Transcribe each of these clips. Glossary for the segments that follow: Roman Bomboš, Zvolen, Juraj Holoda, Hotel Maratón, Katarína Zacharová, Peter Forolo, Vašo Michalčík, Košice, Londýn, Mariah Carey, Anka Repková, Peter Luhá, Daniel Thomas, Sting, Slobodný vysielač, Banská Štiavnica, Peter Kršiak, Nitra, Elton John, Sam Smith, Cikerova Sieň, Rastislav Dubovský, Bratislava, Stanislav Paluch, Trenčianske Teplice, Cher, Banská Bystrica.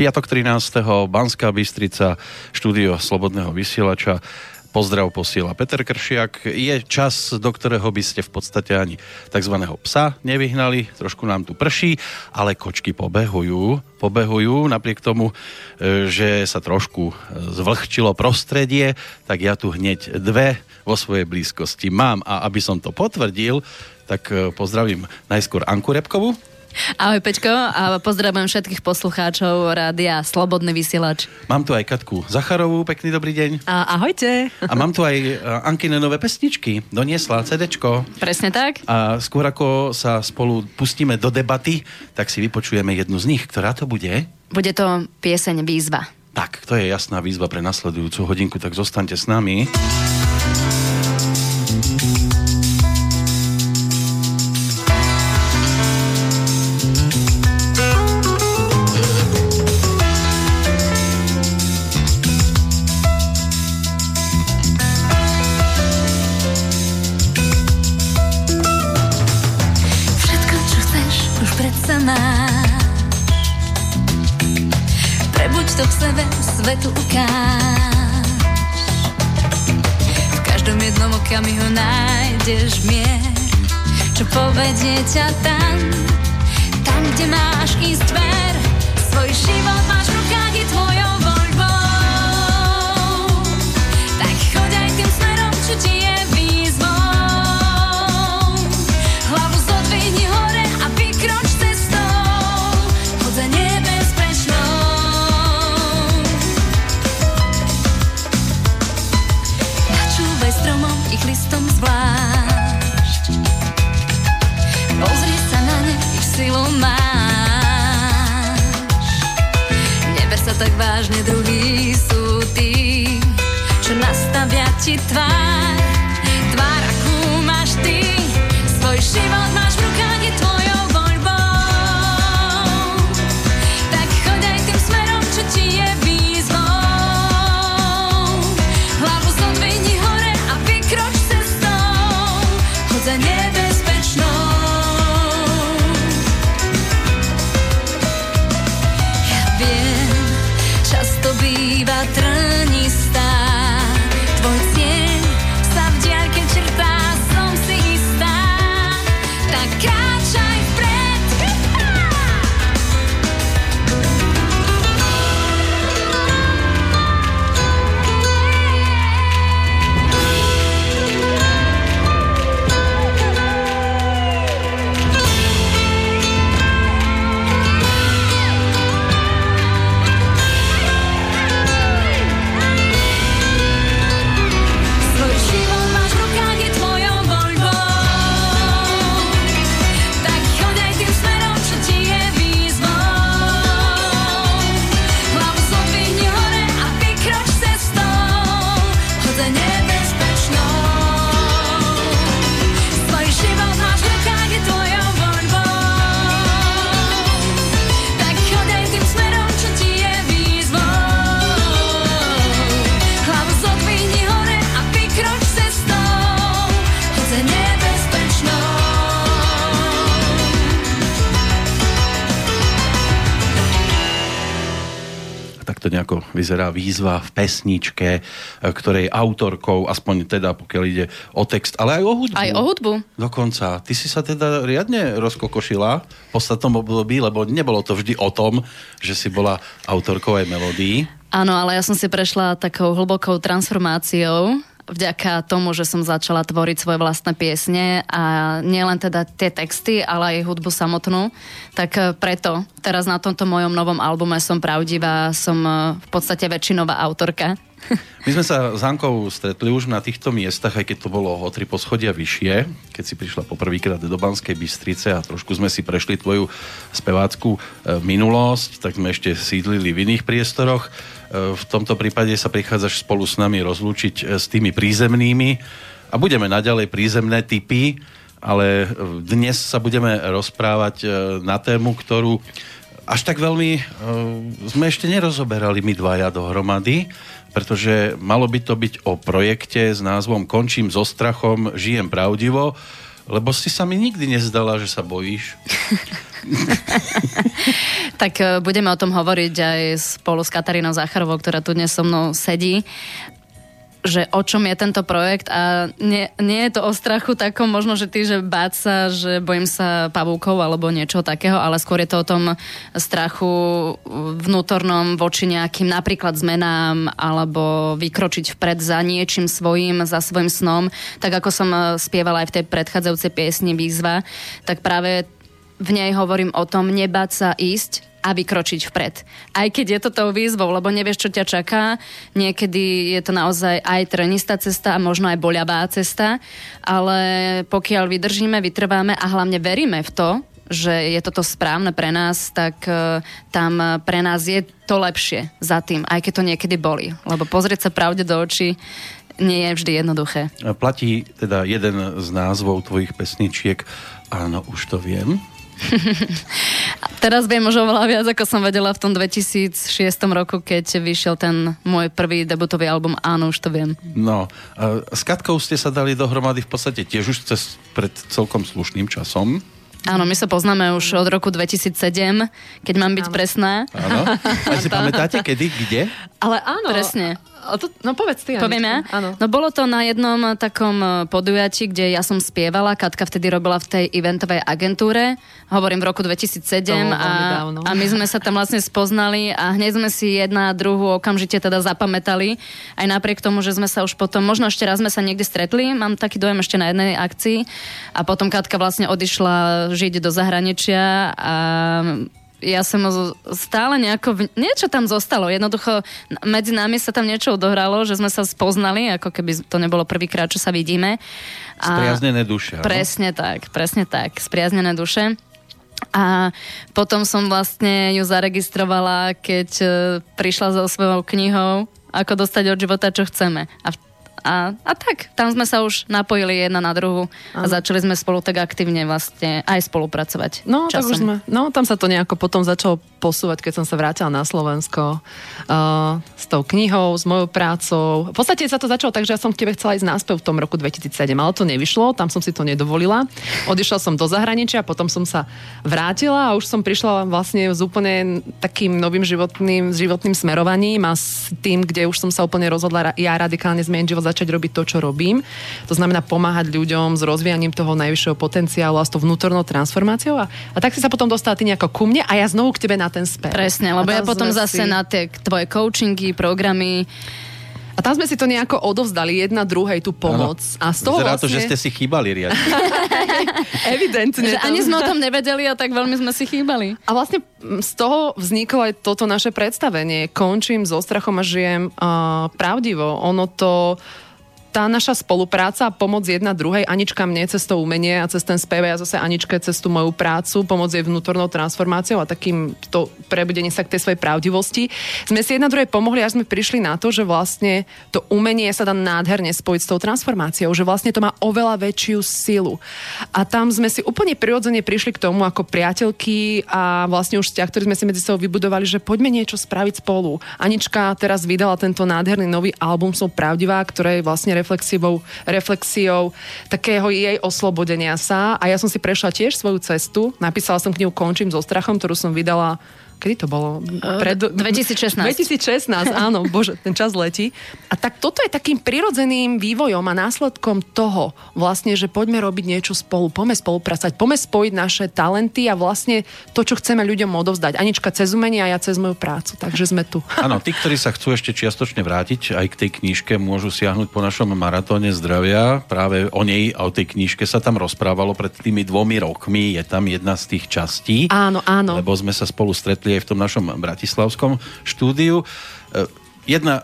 piatok 13. Banská Bystrica, štúdio Slobodného vysielača. Pozdrav posiela Peter Kršiak. Je čas, do ktorého by ste v podstate ani takzvaného psa nevyhnali. Trošku nám tu prší, ale kočky pobehujú. Pobehujú napriek tomu, že sa trošku zvlhčilo prostredie, tak ja tu hneď dve vo svojej blízkosti mám. A aby som to potvrdil, tak pozdravím najskôr Anku Repkovú. Ahoj Pečko a pozdravujem všetkých poslucháčov rádia Slobodný vysielač. Mám tu aj Katku Zacharovú, pekný dobrý deň. Ahojte. A mám tu aj Ankine nové pesničky, doniesla CDčko. Presne tak. A skôr ako sa spolu pustíme do debaty, tak si vypočujeme jednu z nich, ktorá to bude? Bude to pieseň Výzva. Tak, to je jasná výzva pre nasledujúcu hodinku, tak zostaňte s nami. Svetu ukáž, v každom jednom okamihu nájdeš mier, čo povedie ťa tam, kde máš ísť ver. Svoj život máš v rukách i tvojou voľbou, tak choď aj tým smerom, čo ti je výzvou. Hlavu zodvihni hore a vykroč cestou podľa nebezpečnou. Stromom ich listom zvlášť, pozri sa na ne, ich silu máš. Neber sa tak vážne, druhí sú tí, čo nastavia ti tvár, akú máš ty. Svoj život máš v rukách, je tvojou voľbou, tak choď aj tým smerom, čo ti je výzvou. Hlavu zodvihni hore a vykroč cestou, choď za nebezpečnou. Ja viem, často býva trnistá, tvoj cieľ sa v diaľke črtá, som si istá, tak kráčaj vpred. Svoj život máš v rukách, je tvojou voľbou, tak choď aj tým smerom, čo ti je výzvou. Hlavu zodvihni hore a vykroč cestou, choď za nebezpečnou. Svoj život máš v rukách, je tvojou voľbou, tak choď aj tým smerom, čo ti je výzvou. Hlavu zodvihni hore a vykroč cestou, choď za nebezpečnou. Tak to nejako vyzerá výzva v pesničke, ktorej autorkou, aspoň teda pokiaľ ide o text, ale aj o hudbu. Aj o hudbu. Dokonca. Ty si sa teda riadne rozkokošila v podstatnom období, lebo nebolo to vždy o tom, že si bola autorkou aj melódií. Áno, ale ja som si prešla takou hlbokou transformáciou vďaka tomu, že som začala tvoriť svoje vlastné piesne a nielen teda tie texty, ale aj hudbu samotnú. Tak preto teraz na tomto mojom novom albume Som pravdivá, som v podstate väčšinová autorka. My sme sa s Ankou stretli už na týchto miestach, aj keď to bolo o 3 poschodia vyššie, keď si prišla poprvýkrát do Banskej Bystrice a trošku sme si prešli tvoju spevácku minulosť, tak sme ešte sídlili v iných priestoroch. V tomto prípade sa prichádzaš spolu s nami rozlúčiť s tými prízemnými a budeme naďalej prízemné tipy, ale dnes sa budeme rozprávať na tému, ktorú až tak veľmi sme ešte nerozoberali my dvaja dohromady, pretože malo by to byť o projekte s názvom Končím so strachom, žijem pravdivo, lebo si sa mi nikdy nezdala, že sa bojíš. Tak budeme o tom hovoriť aj spolu s Katarínou Zacharovou, ktorá tu dnes so mnou sedí, že o čom je tento projekt a nie je to o strachu takom, možno, že ty, že báť sa, že bojím sa pavúkov alebo niečo takého, ale skôr je to o tom strachu vnútornom voči nejakým napríklad zmenám alebo vykročiť vpred za niečím svojím, za svojim snom. Tak ako som spievala aj v tej predchádzajúcej piesni Výzva, tak práve v nej hovorím o tom nebáť sa ísť a vykročiť vpred. Aj keď je to tou výzvou, lebo nevieš, čo ťa čaká. Niekedy je to naozaj aj trnistá cesta a možno aj boľavá cesta, ale pokiaľ vydržíme, vytrváme a hlavne veríme v to, že je toto správne pre nás, tak tam pre nás je to lepšie za tým, aj keď to niekedy boli. Lebo pozrieť sa pravde do očí nie je vždy jednoduché. Platí teda jeden z názvov tvojich pesničiek Áno, už to viem. Teraz viem už oveľa viac, ako som vedela v tom 2006 roku, keď vyšiel ten môj prvý debutový album Áno, už to viem. No, s Katkou ste sa dali dohromady v podstate tiež už pred celkom slušným časom. Áno, my sa poznáme už od roku 2007, keď mám byť presná. Áno. A si pamätáte, kedy, kde? Ale áno. Presne. No povedz ty. Poviem ja? Áno. No bolo to na jednom takom podujatí, kde ja som spievala, Katka vtedy robila v tej eventovej agentúre, hovorím v roku 2007 a my sme sa tam vlastne spoznali a hneď sme si jedna a druhú okamžite teda zapamätali, aj napriek tomu, že sme sa už potom, možno ešte raz sme sa niekde stretli, mám taký dojem ešte na jednej akcii a potom Katka vlastne odišla žiť do zahraničia a ja som stále niečo tam zostalo. Jednoducho medzi nami sa tam niečo odohralo, že sme sa spoznali, ako keby to nebolo prvýkrát, čo sa vidíme. Spriaznené duše. Presne tak. Spriaznené duše. A potom som vlastne ju zaregistrovala, keď prišla so svojou knihou Ako dostať od života, čo chceme. A tak, tam sme sa už napojili jedna na druhú a začali sme spolu tak aktívne vlastne aj spolupracovať. No, časom. Tak už sme. No, tam sa to nejako potom začalo posúvať, keď som sa vrátila na Slovensko s tou knihou, s mojou prácou. V podstate sa to začalo tak, že ja som k tebe chcela ísť na spev v tom roku 2007, ale to nevyšlo, tam som si to nedovolila. Odišla som do zahraničia, potom som sa vrátila a už som prišla vlastne s úplne takým novým životným smerovaním a s tým, kde už som sa úplne rozhodla ja radikálne zmeniť život, začať robiť to, čo robím. To znamená pomáhať ľuďom s rozvíjaním toho najvyššieho potenciálu a s tou vnútornou transformáciou. A tak si sa potom dostala ty nejako ku mne a ja znovu k tebe na ten spev. Presne, lebo ja potom zase na tie tvoje coachingy, programy. A tam sme si to nejako odovzdali jedna druhej tú pomoc. Ano. A z toho vyzerá vlastne to, že ste si chýbali riadne. Evidentne. Že ani sme o tom nevedeli a tak veľmi sme si chýbali. A vlastne z toho vzniklo aj toto naše predstavenie. Končím so strachom a žijem pravdivo. Tá naša spolupráca a pomoc jedna druhej, Anička mne cez to umenie a cez ten spev, ja zase Aničke cez tú moju prácu, pomoc jej vnútornou transformáciou a takým to prebudenie sa k tej svojej pravdivosti. Sme si jedna druhej pomohli, až sme prišli na to, že vlastne to umenie sa dá nádherne spojiť s tou transformáciou, že vlastne to má oveľa väčšiu silu. A tam sme si úplne prirodzene prišli k tomu ako priateľky a vlastne už vzťah, ktorý sme si medzi sebou vybudovali, že poďme niečo spraviť spolu. Anička teraz vydala tento nádherný nový album Som pravdivá, ktoré vlastne reflexiou takého jej oslobodenia sa a ja som si prešla tiež svoju cestu, napísala som knihu Končím so strachom, ktorú som vydala, kedy to bolo? 2016, áno, bože, ten čas letí. A tak toto je takým prirodzeným vývojom a následkom toho vlastne, že poďme robiť niečo spolu, poďme spolupracovať, poďme spojiť naše talenty a vlastne to, čo chceme ľuďom odovzdať. Anička cez umenie a ja cez moju prácu, takže sme tu. Áno, tí, ktorí sa chcú ešte čiastočne vrátiť aj k tej knižke, môžu siahnuť po našom maratóne zdravia. Práve o nej a o tej knižke sa tam rozprávalo pred tými 2 rokmi. Je tam jedna z tých častí. Áno. Lebo sme sa spolu stretli aj v tom našom bratislavskom štúdiu. Jedna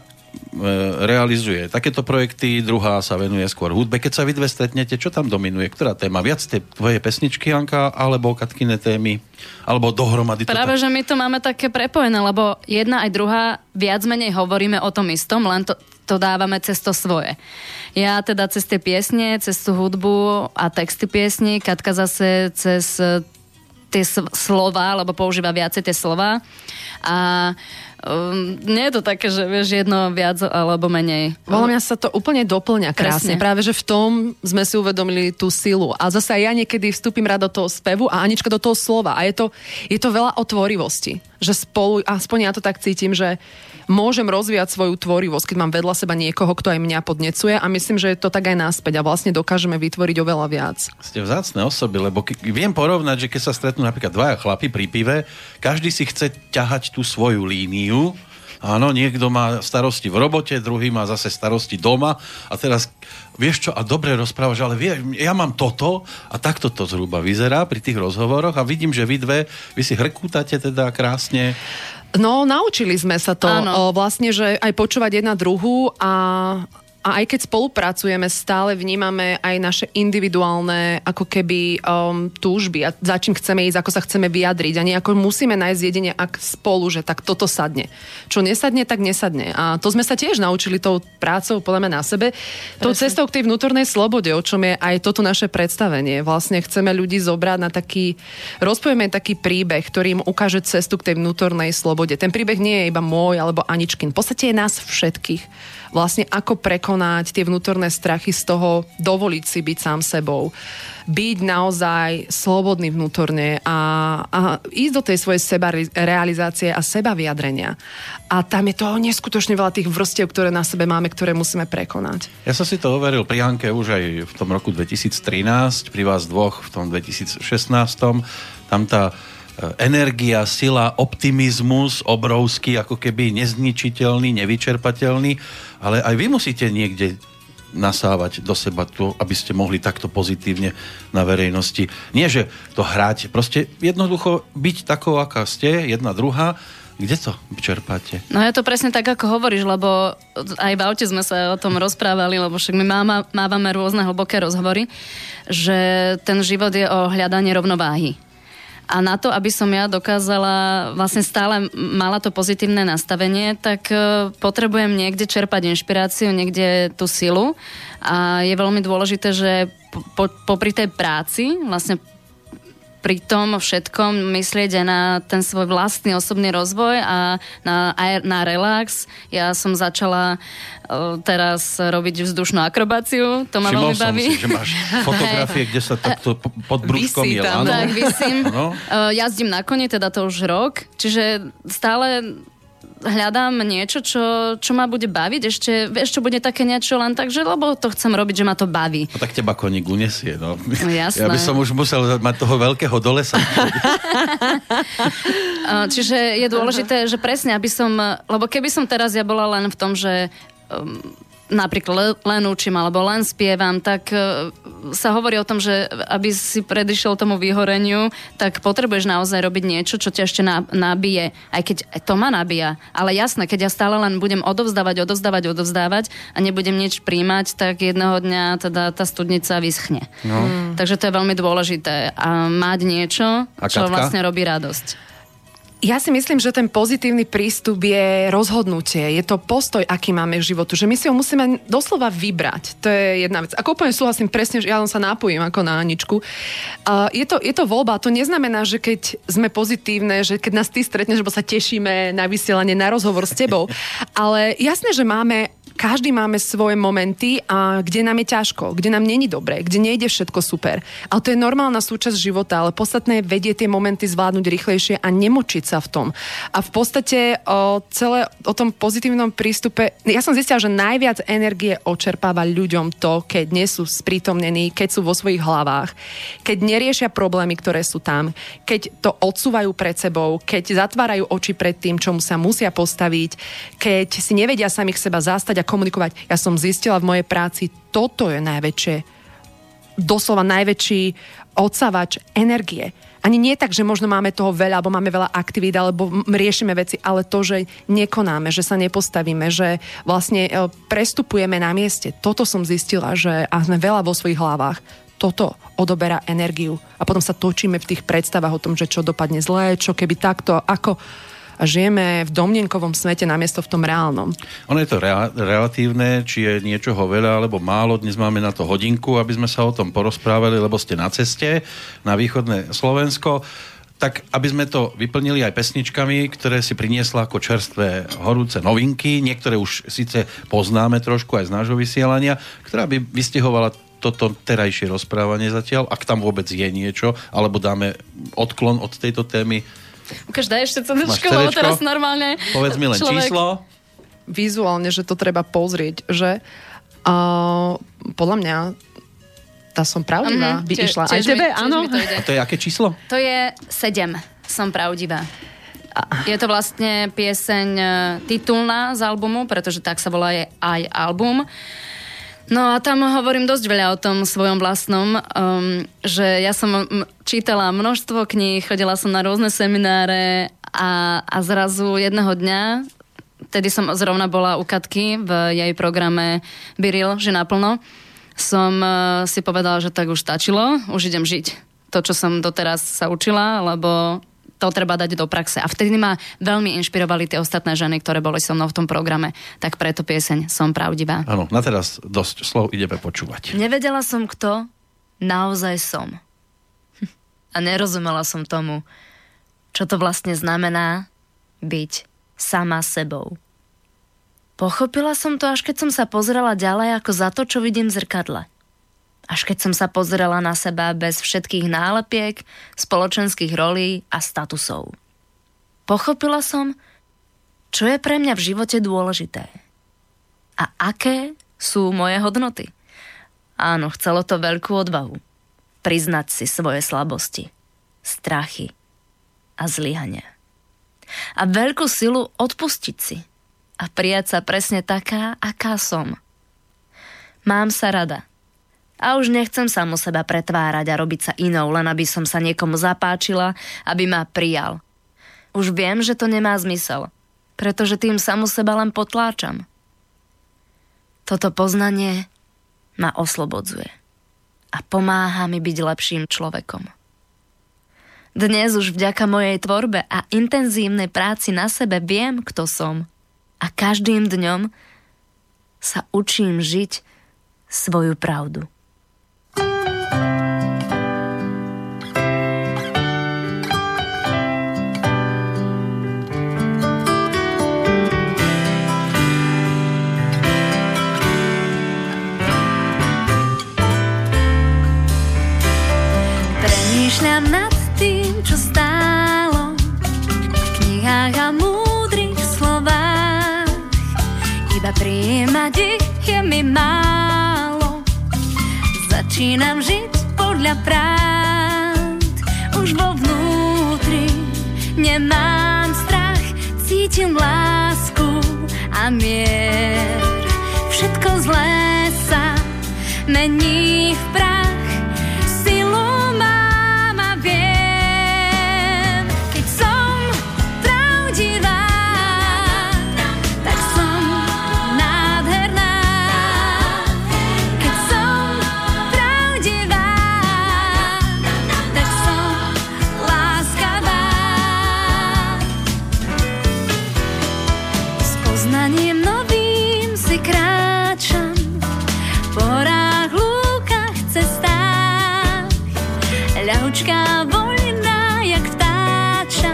realizuje takéto projekty, druhá sa venuje skôr hudbe. Keď sa vy dve stretnete, čo tam dominuje? Ktorá téma? Viac tvoje pesničky, Anka, alebo Katkine témy? Alebo dohromady? Práve, že my to máme také prepojené, lebo jedna aj druhá viac menej hovoríme o tom istom, len to dávame cez to svoje. Ja teda cez tie piesne, cez tú hudbu a texty piesni, Katka zase cez tie slova, lebo používa viacej tie slova a nie je to také, že vieš jedno viac alebo menej. Podľa mňa sa to úplne doplňa krásne. Práve, že v tom sme si uvedomili tú silu. A zase ja niekedy vstúpim rád do toho spevu a Anička do toho slova. A je to veľa o tvorivosti. Že spolu, aspoň ja to tak cítim, že môžem rozvíjať svoju tvorivosť, keď mám vedľa seba niekoho, kto aj mňa podnecuje a myslím, že je to tak aj naspäť a vlastne dokážeme vytvoriť oveľa viac. Ste vzácne osoby, lebo viem porovnať, že keď sa stretnú napríklad dvaja chlapi pri pive, každý si chce ťahať tú svoju líniu. Áno, niekto má starosti v robote, druhý má zase starosti doma a teraz, vieš čo, a dobre rozprávaš, ale vieš, ja mám toto a takto to zhruba vyzerá pri tých rozhovoroch a vidím, že vy si hrkútate teda krásne. No, naučili sme sa to vlastne, že aj počúvať jedna druhú a aj keď spolupracujeme, stále vnímame aj naše individuálne ako keby túžby a za čím chceme ísť, ako sa chceme vyjadriť a nejako musíme nájsť jedine ak spolu, že tak toto sadne. Čo nesadne, tak nesadne. A to sme sa tiež naučili tou prácou, podľa mňa na sebe, tou cestou k tej vnútornej slobode, o čom je aj toto naše predstavenie. Vlastne chceme ľudí zobrať na taký, rozpovieme taký príbeh, ktorý im ukáže cestu k tej vnútornej slobode. Ten príbeh nie je iba môj alebo Aničkin. V podstate je nás všetkých. Vlastne ako prekonať tie vnútorné strachy z toho, dovoliť si byť sám sebou. Byť naozaj slobodný vnútorne a ísť do tej svojej sebarealizácie a sebavyjadrenia. A tam je toho neskutočne veľa tých vrstiev, ktoré na sebe máme, ktoré musíme prekonať. Ja som si to overil pri Anke už aj v tom roku 2013, pri vás dvoch v tom 2016. Tam tá energia, sila, optimizmus obrovský, ako keby nezničiteľný, nevyčerpateľný, ale aj vy musíte niekde nasávať do seba to, aby ste mohli takto pozitívne na verejnosti. Nie, že to hráte, proste jednoducho byť takou, aká ste, jedna, druhá. Kde to čerpáte? No je to presne tak, ako hovoríš, lebo aj v aute sme sa o tom rozprávali, lebo však my mávame rôzne hlboké rozhovory, že ten život je o hľadanie rovnováhy. A na to, aby som ja dokázala vlastne stále mala to pozitívne nastavenie, tak potrebujem niekde čerpať inšpiráciu, niekde tú silu a je veľmi dôležité, že popri tej práci vlastne pri tom všetkom myslieť aj na ten svoj vlastný osobný rozvoj a na relax. Ja som začala teraz robiť vzdušnú akrobáciu. To ma veľmi baví. Všimol som si, že máš fotografie, kde sa takto pod brúškom je. Tak, visím. No. Jazdím na koni, teda to už rok. Čiže stále hľadám niečo, čo ma bude baviť. Ešte bude také niečo len tak, že lebo to chcem robiť, že ma to baví. A tak teba koník uniesie, no. Jasné. Ja by som už musel mať toho veľkého do lesa. Čiže je dôležité, že presne, aby som, lebo keby som teraz ja bola len v tom, že napríklad len učím alebo len spievam, tak sa hovorí o tom, že aby si predišiel tomu vyhoreniu, tak potrebuješ naozaj robiť niečo, čo ťa ešte nabije. Aj keď to ma nabíja. Ale jasné, keď ja stále len budem odovzdávať a nebudem nič príjmať, tak jedného dňa teda tá studnica vyschne. No. Takže to je veľmi dôležité. A mať niečo, čo vlastne robí radosť. Ja si myslím, že ten pozitívny prístup je rozhodnutie, je to postoj, aký máme k životu, že my si ho musíme doslova vybrať. To je jedna vec. Ako úplne súhlasím presne, že ja len sa napojím ako na Aničku. Je to voľba, to neznamená, že keď sme pozitívne, že keď nás ty stretneš, že sa tešíme na vysielanie, na rozhovor s tebou, ale jasné, že každý máme svoje momenty, a kde nám je ťažko, kde nám není dobre, kde nejde všetko super. Ale to je normálna súčasť života, ale podstatné je vedieť tie momenty zvládnuť rýchlejšie a nemočiť sa v tom. A v podstate celé o tom pozitívnom prístupe, ja som zistila, že najviac energie očerpáva ľuďom to, keď nie sú sprítomnení, keď sú vo svojich hlavách, keď neriešia problémy, ktoré sú tam, keď to odsúvajú pred sebou, keď zatvárajú oči pred tým, čomu sa musia postaviť, keď si nevedia samých seba zastať komunikovať. Ja som zistila v mojej práci, toto je doslova najväčší odsávač energie. Ani nie tak, že možno máme toho veľa, alebo máme veľa aktivít, alebo riešime veci, ale to, že nekonáme, že sa nepostavíme, že vlastne prestupujeme na mieste. Toto som zistila, že a sme veľa vo svojich hlavách. Toto odoberá energiu. A potom sa točíme v tých predstavách o tom, že čo dopadne zlé, čo keby takto, ako. A žijeme v domnenkovom svete namiesto v tom reálnom. Ono je to relatívne, či je niečoho veľa alebo málo. Dnes máme na to hodinku, aby sme sa o tom porozprávali, lebo ste na ceste na východné Slovensko. tak aby sme to vyplnili aj pesničkami, ktoré si priniesla ako čerstvé horúce novinky, niektoré už síce poznáme trošku aj z nášho vysielania, ktorá by vystihovala toto terajšie rozprávanie zatiaľ, ak tam vôbec je niečo, alebo dáme odklon od tejto témy. Ukáž, daj ešte CDčko, lebo teraz normálne... Povedz mi len človek... číslo. Vizuálne, že to treba pozrieť, že podľa mňa tá som pravdivá by išla. Aj tebe, áno. A to je aké číslo? To je 7. Som pravdivá. Je to vlastne pieseň titulná z albumu, pretože tak sa volá aj album. No a tam hovorím dosť veľa o tom svojom vlastnom, že ja som čítala množstvo kníh, chodila som na rôzne semináre a zrazu jedného dňa, tedy som zrovna bola u Katky v jej programe Biril, že naplno, som si povedala, že tak už stačilo, už idem žiť to, čo som doteraz sa učila, lebo to treba dať do praxe. A vtedy ma veľmi inšpirovali tie ostatné ženy, ktoré boli so mnou v tom programe. Tak preto pieseň Som pravdivá. Áno, na teraz dosť slov, ideme počúvať. Nevedela som, kto naozaj som. A nerozumela som tomu, čo to vlastne znamená byť sama sebou. Pochopila som to, až keď som sa pozrela ďalej ako za to, čo vidím v zrkadle. Až keď som sa pozrela na seba bez všetkých nálepiek, spoločenských rolí a statusov. Pochopila som, čo je pre mňa v živote dôležité. A aké sú moje hodnoty. Áno, chcelo to veľkú odvahu. Priznať si svoje slabosti, strachy a zlyhania. A veľkú silu odpustiť si. A prijať sa presne taká, aká som. Mám sa rada. A už nechcem samu seba pretvárať a robiť sa inou, len aby som sa niekomu zapáčila, aby ma prijal. Už viem, že to nemá zmysel, pretože tým samu seba len potláčam. Toto poznanie ma oslobodzuje a pomáha mi byť lepším človekom. Dnes už vďaka mojej tvorbe a intenzívnej práci na sebe viem, kto som. A každým dňom sa učím žiť svoju pravdu. Premýšľam nad tým, čo stálo v knihách a múdrych slovách. Iba prijímať ich je mi málo. Začínam žiť podľa pravd. Už vo vnútri nemám strach. Cítim lásku a mier. Všetko zlé sa mení v prach. Silu mám a viem, keď som pravdivá. Ľahučká, voľná, jak vtáča,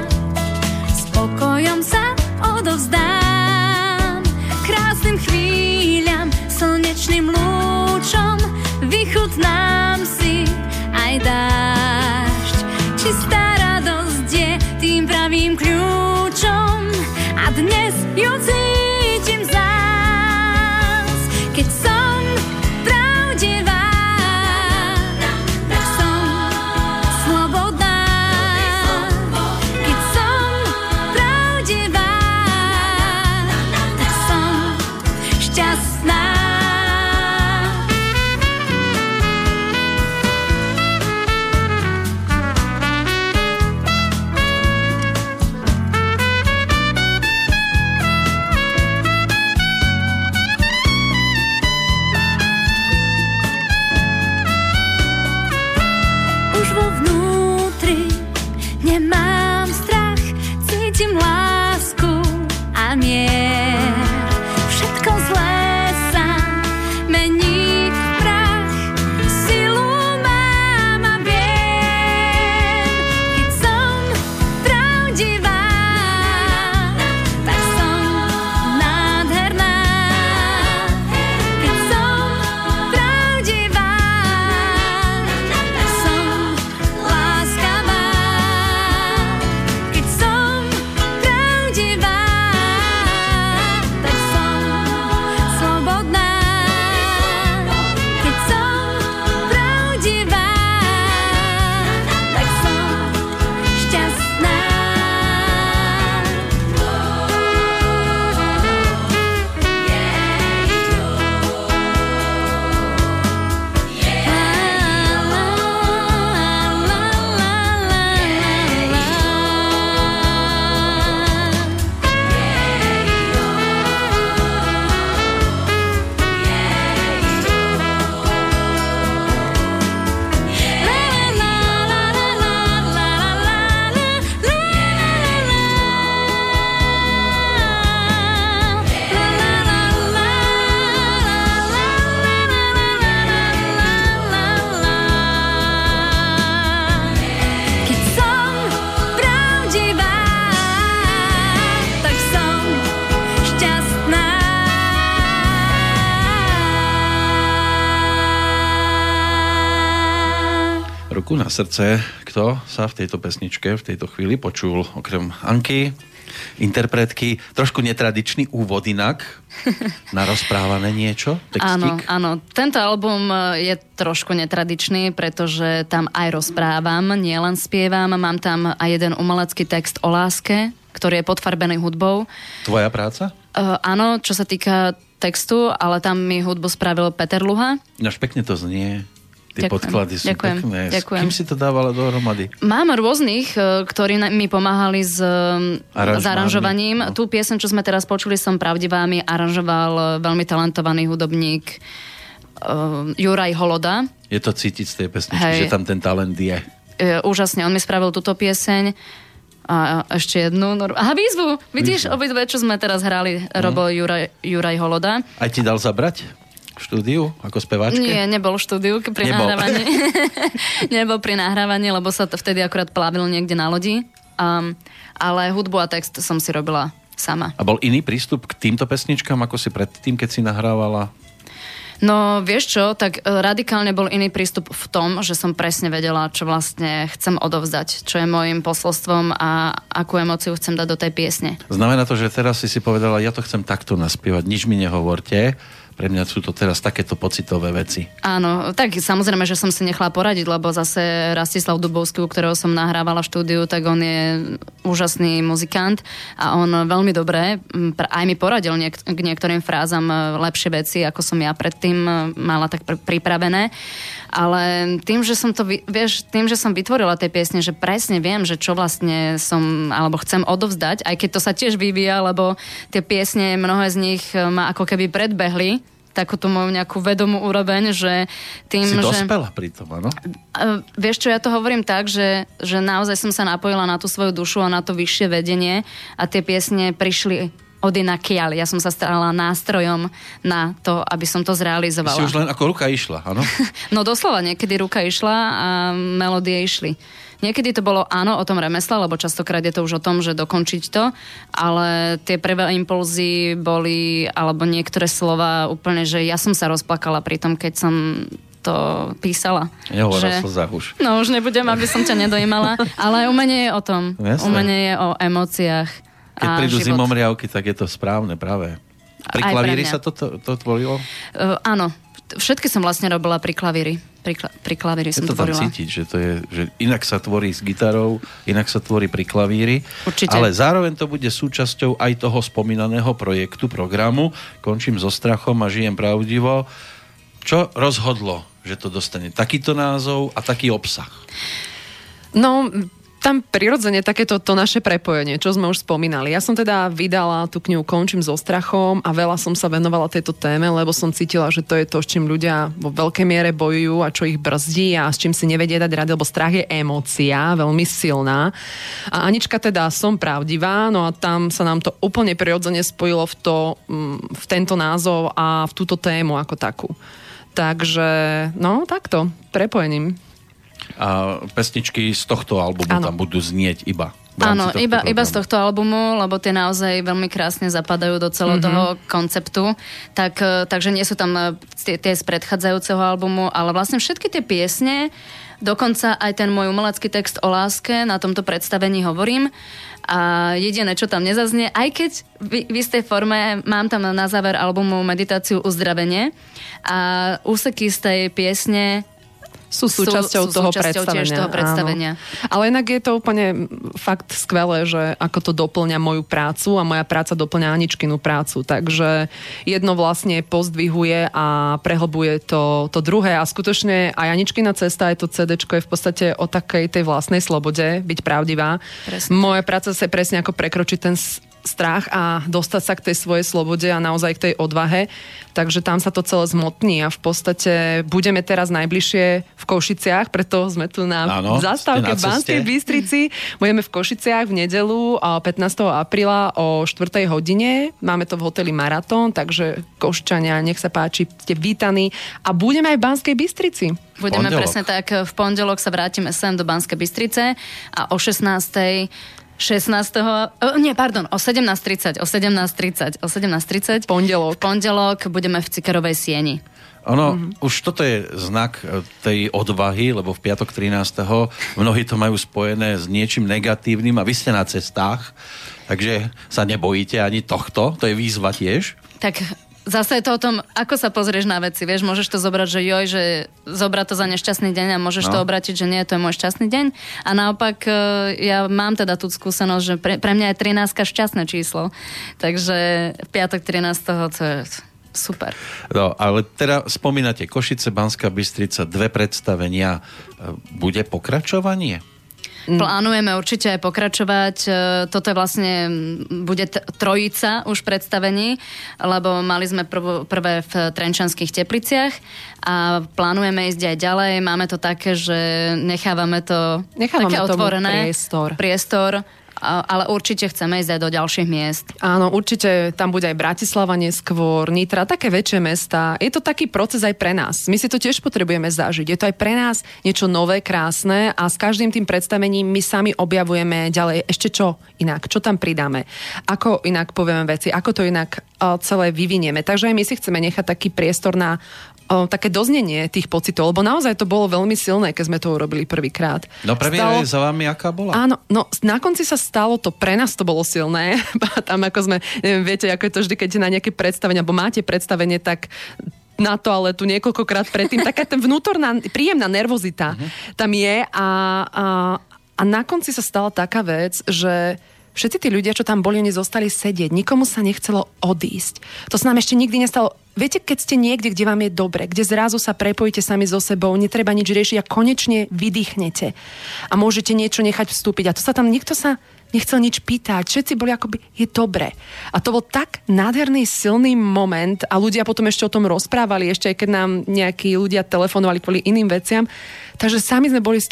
spokojom sa odovzdám. Krásnym chvíľam, slnečným lúčom, vychutnám si aj dážď. Čistá radosť je tým pravým kľúčom a dnes ju cítim zás, keď som pravdivá. Ruku na srdce, kto sa v tejto pesničke v tejto chvíli počul, okrem Anky, interpretky, trošku netradičný úvod inak, na rozprávané niečo, textík? Áno, tento album je trošku netradičný, pretože tam aj rozprávam, nielen spievam, mám tam aj jeden umelecký text o láske, ktorý je podfarbený hudbou. Tvoja práca? Áno, čo sa týka textu, ale tam mi hudbu spravil Peter Luhá. Až pekne to znie. Tie ďakujem, podklady sú ďakujem, pekné. Ďakujem. Kým si to dávala dohromady? Mám rôznych, ktorí mi pomáhali s aranžovaním. No. Tú piesen, čo sme teraz počuli, som pravdivá, mi aranžoval veľmi talentovaný hudobník Juraj Holoda. Je to cítiť z tej pesničky, hej, že tam ten talent je. Úžasne, on mi spravil túto pieseň a ešte jednu. Aha, výzvu! Vidíš, obidve, čo sme teraz hrali, robil Juraj Holoda. A ti dal zabrať? V štúdiu? Ako speváčke? Nie, nebol v štúdiu pri nahrávaní. Nebol pri nahrávaní, lebo sa vtedy akurát plavil niekde na lodi. Ale hudbu a text som si robila sama. A bol iný prístup k týmto pesničkám, ako si predtým, keď si nahrávala? No, vieš čo, tak radikálne bol iný prístup v tom, že som presne vedela, čo vlastne chcem odovzdať, čo je môjim posolstvom a akú emóciu chcem dať do tej piesne. Znamená to, že teraz si povedala, ja to chcem takto naspievať, nič mi nehovorte. Pre mňa sú to teraz takéto pocitové veci. Áno, tak samozrejme, že som si nechala poradiť, lebo zase Rastislav Dubovský, ktorého som nahrávala v štúdiu, tak on je úžasný muzikant a on veľmi dobre aj mi poradil k niektorým frázam lepšie veci, ako som ja predtým mala tak pripravené. Ale tým, že som to, vieš, tým, že som vytvorila tie piesne, že presne viem, že čo vlastne som, alebo chcem odovzdať, aj keď to sa tiež vyvíja, lebo tie piesne, mnohé z nich ma ako keby predbehli takúto moju nejakú vedomú úroveň, že tým, si dospela pri tom, áno? Vieš čo, ja to hovorím tak, že naozaj som sa napojila na tú svoju dušu a na to vyššie vedenie a tie piesne prišli odinakiaľ. Ja som sa stala nástrojom na to, aby som to zrealizovala. Si už len ako ruka išla, áno? No doslova, niekedy ruka išla a melódie išli. Niekedy to bolo áno o tom remesle, lebo častokrát je to už o tom, že dokončiť to, ale tie prvé impulzy boli, alebo niektoré slova úplne, že ja som sa rozplakala pri tom, keď som to písala. Nehovorila o slzách už. No už nebudem, aby som ťa nedojímala, ale umenie je o tom. Jasne. Umenie je o emóciách. Keď prídu život. Zimomriavky, tak je to správne, práve. Pri klavíri sa to tvorilo? Áno. Všetky som vlastne robila pri klavíri. Pri klavíri som tvorila. Je to tam cítiť, že to je, že inak sa tvorí s gitarou, inak sa tvorí pri klavíri. Určite. Ale zároveň to bude súčasťou aj toho spomínaného projektu, programu. Končím so strachom a žijem pravdivo. Čo rozhodlo, že to dostane takýto názov a taký obsah? No, tam prirodzene takéto to naše prepojenie, čo sme už spomínali. Ja som teda vydala tú knihu Končím so strachom a veľa som sa venovala tejto téme, lebo som cítila, že to je to, s čím ľudia vo veľkej miere bojujú a čo ich brzdí a s čím si nevedia dať rady, lebo strach je emócia, veľmi silná. A Anička teda Som pravdivá, no a tam sa nám to úplne prirodzene spojilo v tento názov a v túto tému ako takú. Takže, no takto, prepojením. A pesničky z tohto albumu tam budú znieť iba. Áno, iba z tohto albumu, lebo tie naozaj veľmi krásne zapadajú do celého toho konceptu. Takže nie sú tam tie z predchádzajúceho albumu, ale vlastne všetky tie piesne, dokonca aj ten môj umelecký text o láske, na tomto predstavení hovorím. A jediné, čo tam nezaznie, aj keď v istej forme mám tam na záver albumu meditáciu uzdravenie a úseky z tej piesne sú súčasťou toho predstavenia. Áno. Ale inak je to úplne fakt skvelé, že ako to doplňa moju prácu a moja práca doplňa Aničkinu prácu. Takže jedno vlastne pozdvihuje a prehlbuje to druhé. A skutočne aj Aničkina cesta, aj to CDčko je v podstate o takej tej vlastnej slobode, byť pravdivá. Presne. Moja práca sa presne ako prekročí ten strach a dostať sa k tej svojej slobode a naozaj k tej odvahe. Takže tam sa to celé zmotní a v podstate budeme teraz najbližšie v Košiciach, preto sme tu na zastávke v Banskej Bystrici. Budeme v Košiciach v nedeľu 15. apríla o 4. hodine. Máme to v hoteli Maratón, takže Koščania, nech sa páči, ste vítaní. A budeme aj v Banskej Bystrici. Budeme pondelok. Presne tak, v pondelok sa vrátime sem do Banskej Bystrice a o 17.30 pondelok budeme v Cikerovej Sieni. Ono, už toto je znak tej odvahy, lebo v piatok 13. mnohí to majú spojené s niečím negatívnym a vy ste na cestách, takže sa nebojíte ani tohto, to je výzva tiež. Tak zase je to o tom, ako sa pozrieš na veci, vieš, môžeš to zobrať, že joj, že zobrať to za nešťastný deň a môžeš to obrátiť, že nie, to je môj šťastný deň. A naopak, ja mám teda tú skúsenosť, že pre mňa je 13 šťastné číslo, takže v piatok 13. to je... Super. No, ale teda spomínate Košice, Banská Bystrica, 2 predstavenia. Bude pokračovanie? Plánujeme určite aj pokračovať. Toto je vlastne, bude trojica už predstavení, lebo mali sme prvé v Trenčianskych Tepliciach a plánujeme ísť aj ďalej. Máme to také, že nechávame také otvorené priestor. Ale určite chceme ísť aj do ďalších miest. Áno, určite tam bude aj Bratislava neskôr, Nitra, také väčšie mestá. Je to taký proces aj pre nás. My si to tiež potrebujeme zažiť. Je to aj pre nás niečo nové, krásne a s každým tým predstavením my sami objavujeme ďalej ešte čo inak, čo tam pridáme, ako inak povieme veci, ako to inak celé vyvinieme. Takže aj my si chceme nechať taký priestor na také doznenie tých pocitov, lebo naozaj to bolo veľmi silné, keď sme to urobili prvýkrát. No premiéra za vami aká bola? Áno, no na konci sa stalo to, pre nás to bolo silné. Tam ako sme, neviem, viete, ako je to vždy, keď na nejaké predstavenie, alebo máte predstavenie, tak na toaletu niekoľkokrát predtým, taká ten vnútorná, príjemná nervozita tam je a na konci sa stala taká vec, že všetci tí ľudia, čo tam boli, oni zostali sedieť. Nikomu sa nechcelo odísť. To sa nám ešte nikdy nestalo. Viete, keď ste niekde, kde vám je dobre, kde zrazu sa prepojíte sami so sebou, netreba nič riešiť a konečne vydýchnete. A môžete niečo nechať vstúpiť. A to sa tam nikto sa nechcel nič pýtať. Všetci boli akoby, je dobre. A to bol tak nádherný, silný moment a ľudia potom ešte o tom rozprávali, ešte aj keď nám nejakí ľudia telefonovali kvôli iným veciam. Takže sami sme boli z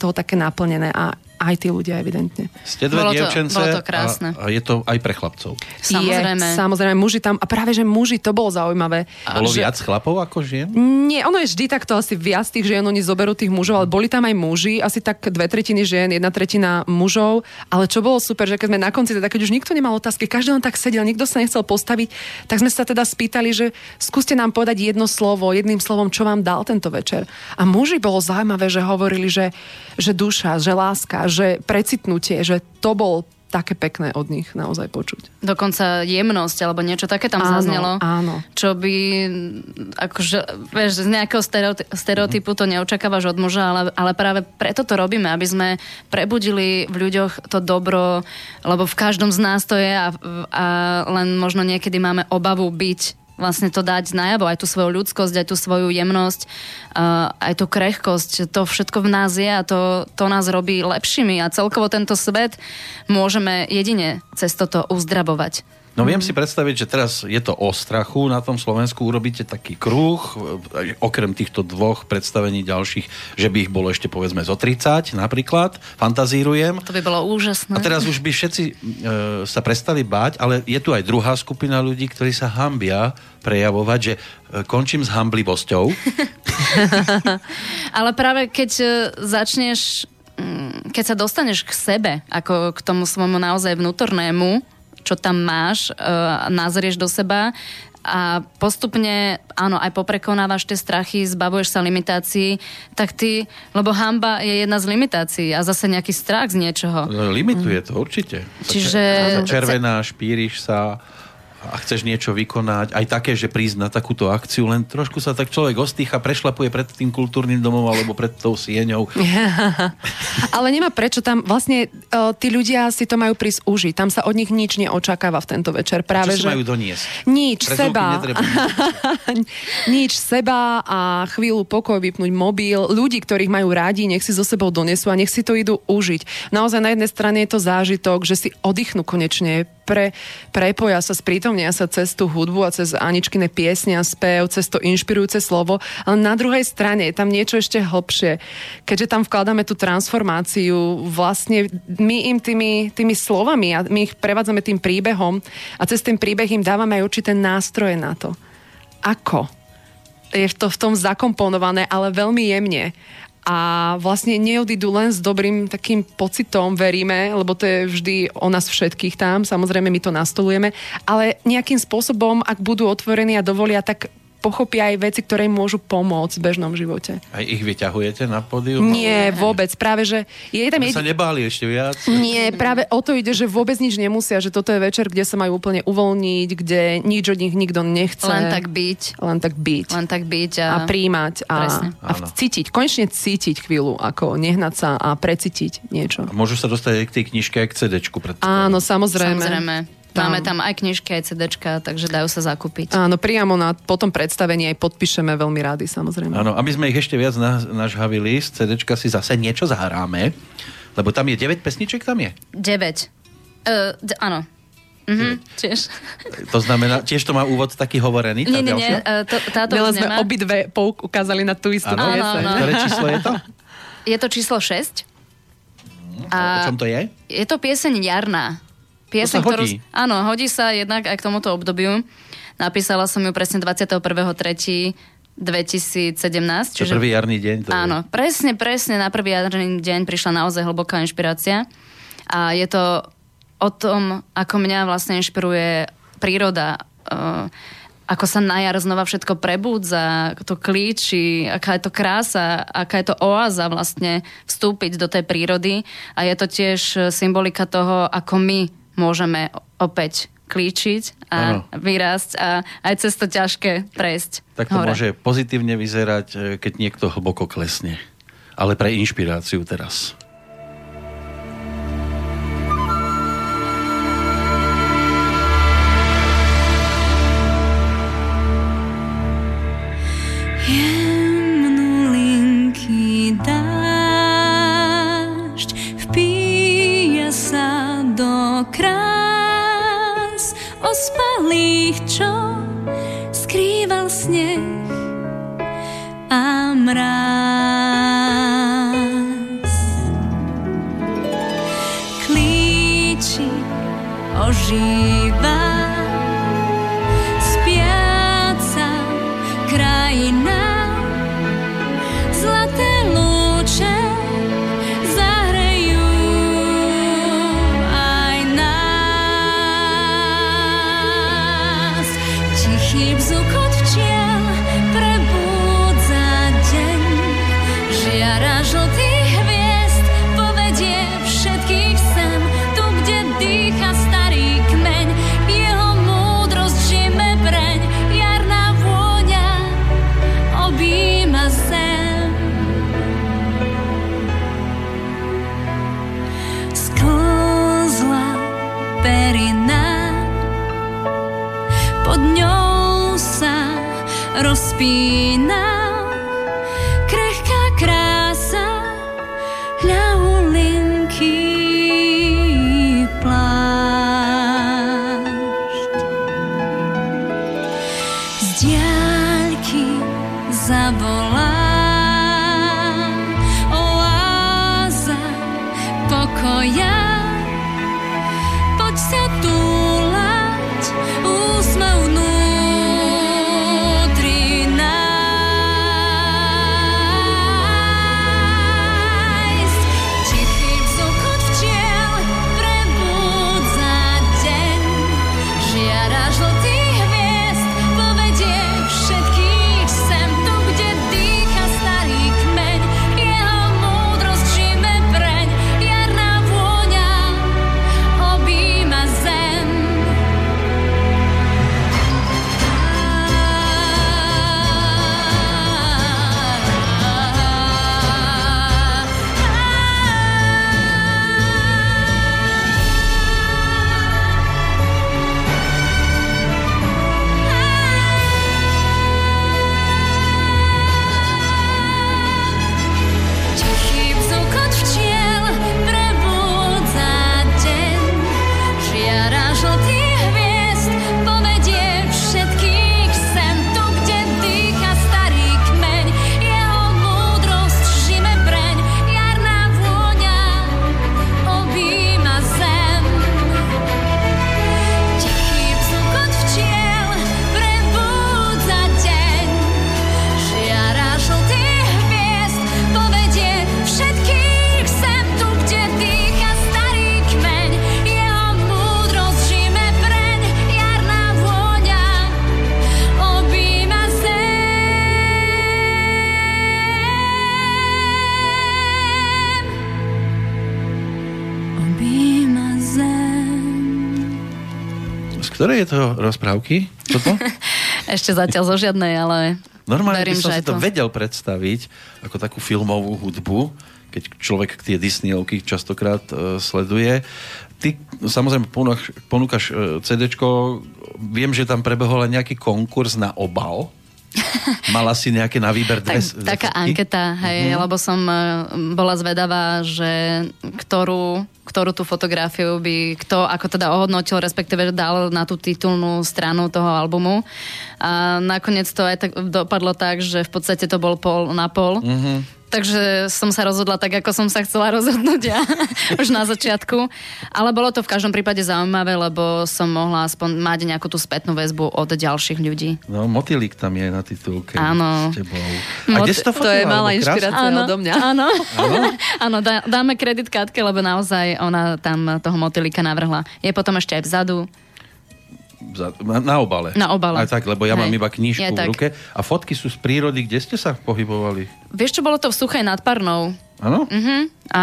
toho také naplnené a aj tí ľudia, evidentne. Ste dve dievčence a je to aj pre chlapcov. Samozrejme, muži tam, a práve, že muži, to bolo zaujímavé. Bolo viac chlapov ako žien? Nie, ono je vždy takto asi viac tých žien, oni zoberú tých mužov, ale boli tam aj muži, asi tak 2/3 žien, 1/3 mužov, ale čo bolo super, že keď sme na konci, teda keď už nikto nemal otázky, každý len tak sedel, nikto sa nechcel postaviť, tak sme sa teda spýtali, že skúste nám povedať jedným slovom, čo vám dal tento večer. A muži bolo zaujímavé, že hovorili, že duša, že láska, že precitnutie, že to bol také pekné od nich naozaj počuť. Dokonca jemnosť, alebo niečo také tam zaznelo. Áno. Čo by akože, vieš, z nejakého stereotypu to neočakávaš od muža, ale práve preto to robíme, aby sme prebudili v ľuďoch to dobro, lebo v každom z nás to je a len možno niekedy máme obavu byť vlastne to dať najavo, aj tú svoju ľudskosť, aj tú svoju jemnosť, aj tú krehkosť, to všetko v nás je a to nás robí lepšími a celkovo tento svet môžeme jedine cez toto uzdravovať. No viem si predstaviť, že teraz je to o strachu. Na tom Slovensku urobíte taký kruh, okrem týchto dvoch predstavení ďalších, že by ich bolo ešte povedzme zo 30 napríklad, fantazírujem. To by bolo úžasné. A teraz už by všetci sa prestali báť, ale je tu aj druhá skupina ľudí, ktorí sa hanbia prejavovať, že končím s hanblivosťou. Ale práve keď keď sa dostaneš k sebe, ako k tomu svojmu naozaj vnútornému, čo tam máš, nazrieš do seba a postupne, áno, aj poprekonávaš tie strachy, zbavuješ sa limitácií, tak ty, lebo hanba je jedna z limitácií a zase nejaký strach z niečoho. No, limituje to, určite. Čiže... Červená, špíriš sa a chceš niečo vykonať, aj také, že prísť na takúto akciu, len trošku sa tak človek ostýcha, prešlapuje pred tým kultúrnym domom alebo pred tou sieňou. Ale nemá prečo, tam vlastne tí ľudia si to majú prísť užiť, tam sa od nich nič neočakáva v tento večer. Práve, čo si majú doniesť? Nič, seba. Nič, seba a chvíľu pokoj, vypnúť mobil, ľudí, ktorých majú rádi, nech si so sebou donesú a nech si to idú užiť. Naozaj na jednej strane je to zážitok, že si oddychnú konečne, prepoja sa, sprítomnia sa cez tú hudbu a cez Aničkine piesne a spev, cez to inšpirujúce slovo, ale na druhej strane je tam niečo ešte hlbšie. Keďže tam vkladáme tú transformáciu, vlastne my im tými slovami a my ich prevádzame tým príbehom a cez ten príbeh im dávame aj určité nástroje na to. Ako? Je to v tom zakomponované, ale veľmi jemne. A vlastne neodídu len s dobrým takým pocitom, veríme, lebo to je vždy o nás všetkých tam, samozrejme my to nastolujeme, ale nejakým spôsobom, ak budú otvorení a dovolia, tak pochopia aj veci, ktoré im môžu pomôcť v bežnom živote. A ich vyťahujete na pódium? Nie, vôbec. Práve, že... sa nebáli ešte viac? Nie, práve o to ide, že vôbec nič nemusia, že toto je večer, kde sa majú úplne uvoľniť, kde nič od nich nikto nechce. Len tak byť. A príjmať a cítiť. Konečne cítiť chvíľu, ako nehnať sa a precítiť niečo. A môžu sa dostať aj k tej knižke, aj k CD-čku. Áno, samozrejme. Máme tam aj knižky, aj CDčka, takže dajú sa zakúpiť. Áno, priamo na potom predstavení aj podpíšeme veľmi rádi, samozrejme. Áno, aby sme ich ešte viac nažhavili, z CDčka si zase niečo zahráme, lebo tam je 9 pesniček, tam je? 9. Áno. Mhm, tiež. To znamená, tiež to má úvod taký hovorený? Nie, táto už nemá. Obidve ukázali na tú istú pieseň. Ktoré číslo je to? Je to číslo 6. A o čom to je? Je to pieseň Jarná. Pieseň, ktorú... Áno, hodí sa jednak aj k tomuto obdobiu. Napísala som ju presne 21.3.2017. Čiže prvý jarný deň. Áno, presne na prvý jarný deň prišla naozaj hlboká inšpirácia. A je to o tom, ako mňa vlastne inšpiruje príroda. Ako sa na jar znova všetko prebúdza, to klíči, aká je to krása, aká je to oáza vlastne vstúpiť do tej prírody. A je to tiež symbolika toho, ako my môžeme opäť klíčiť a vyrásť a aj cez to ťažké prejsť. Tak to hore. Môže pozitívne vyzerať, keď niekto hlboko klesne. Ale pre inšpiráciu teraz. Krás ospalých, čo skrýval sneh a mráz. Klíči ožíva spiaca krajina, zlaté lúče rozpína krehká krása ľahulinky plášť. Z diaľky zavolá oáza pokoja, poď sa túlať úsmevnú. Now Ktoré je to rozprávky? Toto? Ešte zatiaľ zo žiadnej, ale normálne verím, by som si to vedel predstaviť ako takú filmovú hudbu, keď človek tie Disneyovky častokrát sleduje. Ty samozrejme ponúkaš CDčko, viem, že tam prebehol nejaký konkurs na obal. Mala si nejaké na výber dve zvedky? Taká anketa, hej, lebo som bola zvedavá, že ktorú tú fotografiu by kto ako teda ohodnotil, respektíve dal na tú titulnú stranu toho albumu. A nakoniec to aj tak dopadlo tak, že v podstate to bol pol na pol. Takže som sa rozhodla tak, ako som sa chcela rozhodnúť ja už na začiatku. Ale bolo to v každom prípade zaujímavé, lebo som mohla aspoň mať nejakú tú spätnú väzbu od ďalších ľudí. No, motýlik tam je na titulke. Áno. A kde si to fotila? To je malá inšpirácia odo mňa. Áno. Áno, dáme kredit Katke, lebo naozaj ona tam toho motýlika navrhla. Je potom ešte aj vzadu. Na obale. Na obale. Aj tak, lebo ja mám iba knižku v ruke. A fotky sú z prírody. Kde ste sa pohybovali? Vieš čo, bolo to v Suchej nad Parnou. Áno? A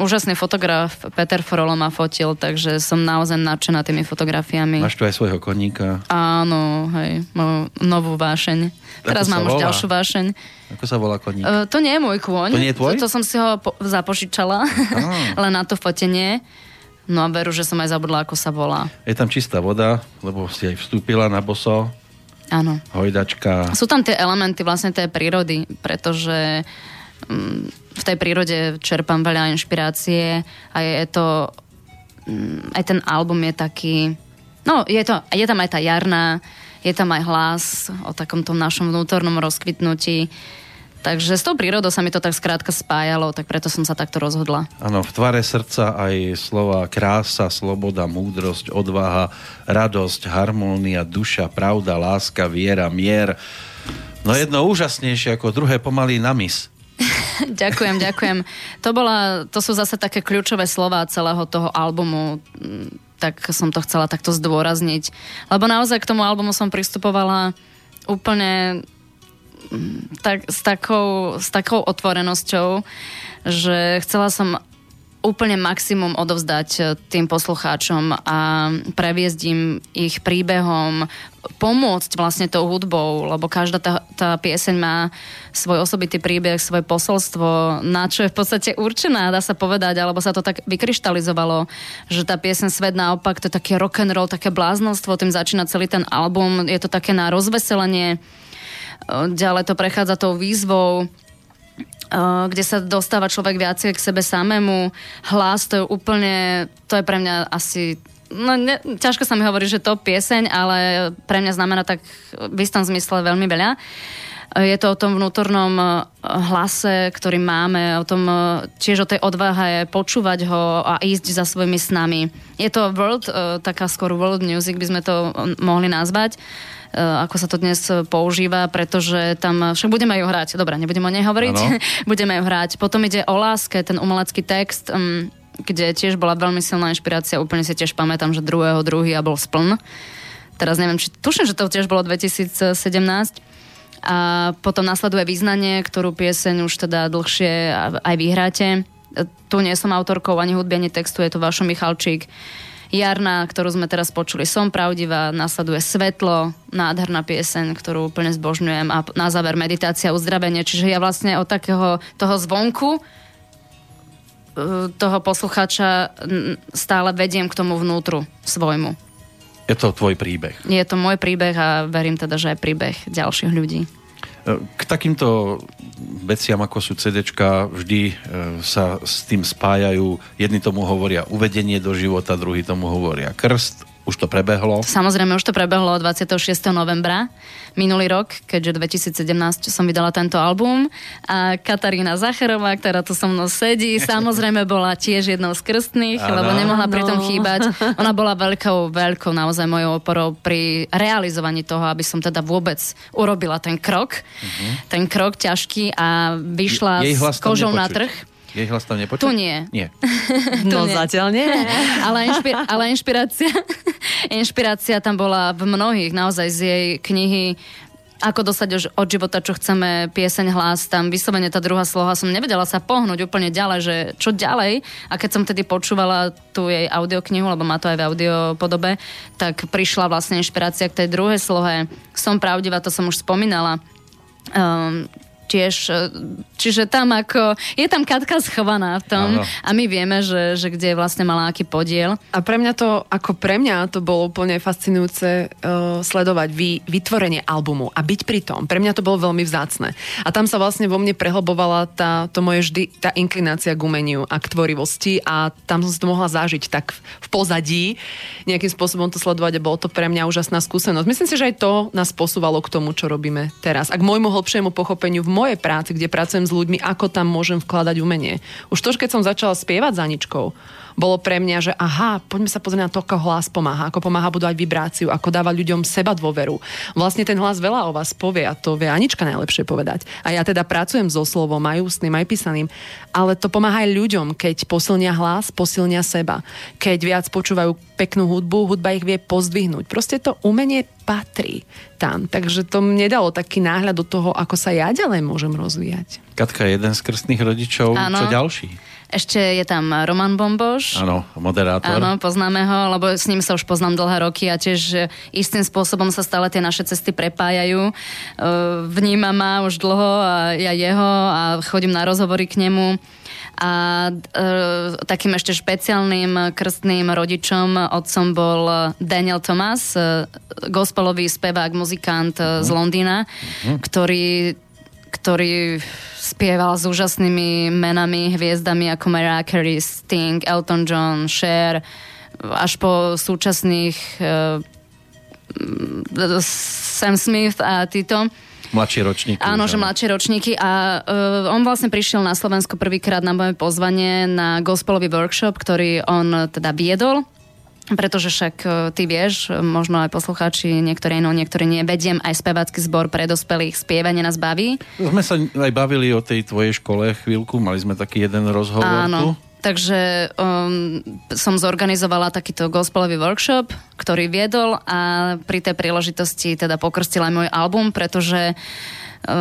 úžasný fotograf Peter Forolo ma fotil, takže som naozaj nadšená tými fotografiami. Máš tu aj svojho koníka. Áno, hej. Mám novú vášeň. Teraz mám už ďalšiu vášeň. Ako sa volá koník? To nie je môj kôň. To nie je tvoj? To som si ho zapožičala. Len na to fotenie. No a veru, že som aj zabudla, ako sa volá. Je tam čistá voda, lebo si aj vstúpila na boso. Áno. Hojdačka. Sú tam tie elementy vlastne tej prírody, pretože v tej prírode čerpám veľa inšpirácie a je to... aj ten album je taký... No, je tam aj tá jarná, je tam aj hlas o takomto našom vnútornom rozkvitnutí. Takže s tou prírodou sa mi to tak skrátka spájalo, tak preto som sa takto rozhodla. Áno, v tvare srdca aj slova krása, sloboda, múdrosť, odvaha, radosť, harmónia, duša, pravda, láska, viera, mier. No jedno úžasnejšie ako druhé pomaly na mis. Ďakujem. To sú zase také kľúčové slová celého toho albumu. Tak som to chcela takto zdôrazniť. Lebo naozaj k tomu albumu som pristupovala úplne... S takou otvorenosťou, že chcela som úplne maximum odovzdať tým poslucháčom a previesť im ich príbehom, pomôcť vlastne tou hudbou, lebo každá tá pieseň má svoj osobitý príbeh, svoje posolstvo, na čo je v podstate určená, dá sa povedať, alebo sa to tak vykryštalizovalo, že tá pieseň Svet naopak, to je taký rock and roll, také bláznostvo, tým začína celý ten album, je to také na rozveselenie. Ďalej to prechádza tou výzvou, kde sa dostáva človek viacej k sebe samému. Hlas, to je pre mňa asi... ťažko sa mi hovorí, že to pieseň, ale pre mňa znamená tak v istom zmysle veľmi veľa. Je to o tom vnútornom hlase, ktorý máme, o tom, tiež o tej odvahe počúvať ho a ísť za svojimi snami. Je to world, taká skôr world music by sme to mohli nazvať, ako sa to dnes používa, pretože tam však budeme ju hrať. Dobre, nebudem o nej hovoriť. Budeme ju hrať. Potom ide o láske, ten umelecký text, kde tiež bola veľmi silná inšpirácia. Úplne si tiež pamätám, že 2.2. a bol spln. Teraz neviem, tuším, že to tiež bolo 2017. A potom nasleduje Význanie, ktorú pieseň už teda dlhšie aj vyhráte. Tu nie som autorkou ani hudby, ani textu, je to Vašo Michalčík. Jarná, ktorú sme teraz počuli, Som pravdivá, nasleduje Svetlo, nádherná pieseň, ktorú úplne zbožňujem, a na záver Meditácia, uzdravenie. Čiže ja vlastne od takého toho zvonku toho poslucháča stále vediem k tomu vnútru svojmu. Je to tvoj príbeh. Je to môj príbeh a verím teda, že aj príbeh ďalších ľudí. K takýmto veciam, ako sú CDčka, vždy sa s tým spájajú. Jedni tomu hovoria uvedenie do života, druhí tomu hovoria krst. Už to prebehlo? Samozrejme, už to prebehlo 26. novembra minulý rok, keďže 2017 som vydala tento album. A Katarína Zacharová, ktorá tu so mnou sedí, samozrejme bola tiež jednou z krstných, lebo nemohla pritom chýbať. Ona bola veľkou naozaj mojou oporou pri realizovaní toho, aby som teda vôbec urobila ten krok. Ten krok ťažký a vyšla s kožou na trh. Jej hlas tam nepočuť? Tu nie. No nie. Zatiaľ nie. Ale inšpirácia tam bola v mnohých, naozaj z jej knihy Ako dostať už od života, čo chceme, pieseň, hlas, tam vyslovene tá druhá sloha, som nevedela sa pohnúť úplne ďalej, že čo ďalej, a keď som tedy počúvala tú jej audioknihu, lebo má to aj v audiopodobe, tak prišla vlastne inšpirácia k tej druhej slohe. Som pravdivá, to som už spomínala. Čiže tam ako je tam Katka schovaná v tom, ano. A my vieme, že kde vlastne mala aký podiel. A pre mňa to bolo úplne fascinujúce sledovať vytvorenie albumu a byť pri tom. Pre mňa to bolo veľmi vzácne. A tam sa vlastne vo mne prehlbovala tá inklinácia k umeniu a k tvorivosti, a tam som si to mohla zažiť tak v pozadí, nejakým spôsobom to sledovať, a bolo to pre mňa úžasná skúsenosť. Myslím si, že aj to nás posúvalo k tomu, čo robíme teraz. A k môjmu hlbšiemu pochopeniu v mojej práci, kde pracujem s ľuďmi, ako tam môžem vkladať umenie. Už to, keď som začala spievať za Aničkou, bolo pre mňa, že aha, poďme sa pozrieť na to, ako hlas pomáha, ako pomáha budovať vibráciu, ako dáva ľuďom seba dôveru. Vlastne ten hlas veľa o vás povie, a to vie Anička najlepšie povedať. A ja teda pracujem so slovom, aj ústnym, aj písaným, ale to pomáha aj ľuďom, keď posilnia hlas, posilnia seba. Keď viac počúvajú peknú hudbu, hudba ich vie pozdvihnúť. Proste to umenie patrí tam. Takže to mne dalo taký náhľad do toho, ako sa ja ďalej môžem rozvíjať. Katka je jeden z krstných rodičov. Áno. Čo ďalší? Ešte je tam Roman Bomboš. Áno, moderátor. Áno, poznáme ho, lebo s ním sa už poznám dlhé roky a tiež istým spôsobom sa stále tie naše cesty prepájajú. Vníma ma už dlho a ja jeho, a chodím na rozhovory k nemu. A takým ešte špeciálnym krstným rodičom, otcom, bol Daniel Thomas, gospelový spevák, muzikant z Londýna, ktorý spieval s úžasnými menami, hviezdami ako Mariah Carey, Sting, Elton John, Cher, až po súčasných Sam Smith a títo. Mladšie ročníky. Áno, že mladšie ročníky, a on vlastne prišiel na Slovensku prvýkrát na moje pozvanie na gospelový workshop, ktorý on teda viedol. Pretože však ty vieš, možno aj poslucháči, niektorí nie, vediem aj spevácky zbor pre dospelých, spievanie nás baví. Sme sa aj bavili o tej tvojej škole chvíľku, mali sme taký jeden rozhovor. Áno, takže som zorganizovala takýto gospelový workshop, ktorý viedol, a pri tej príležitosti teda pokrstila môj album, pretože v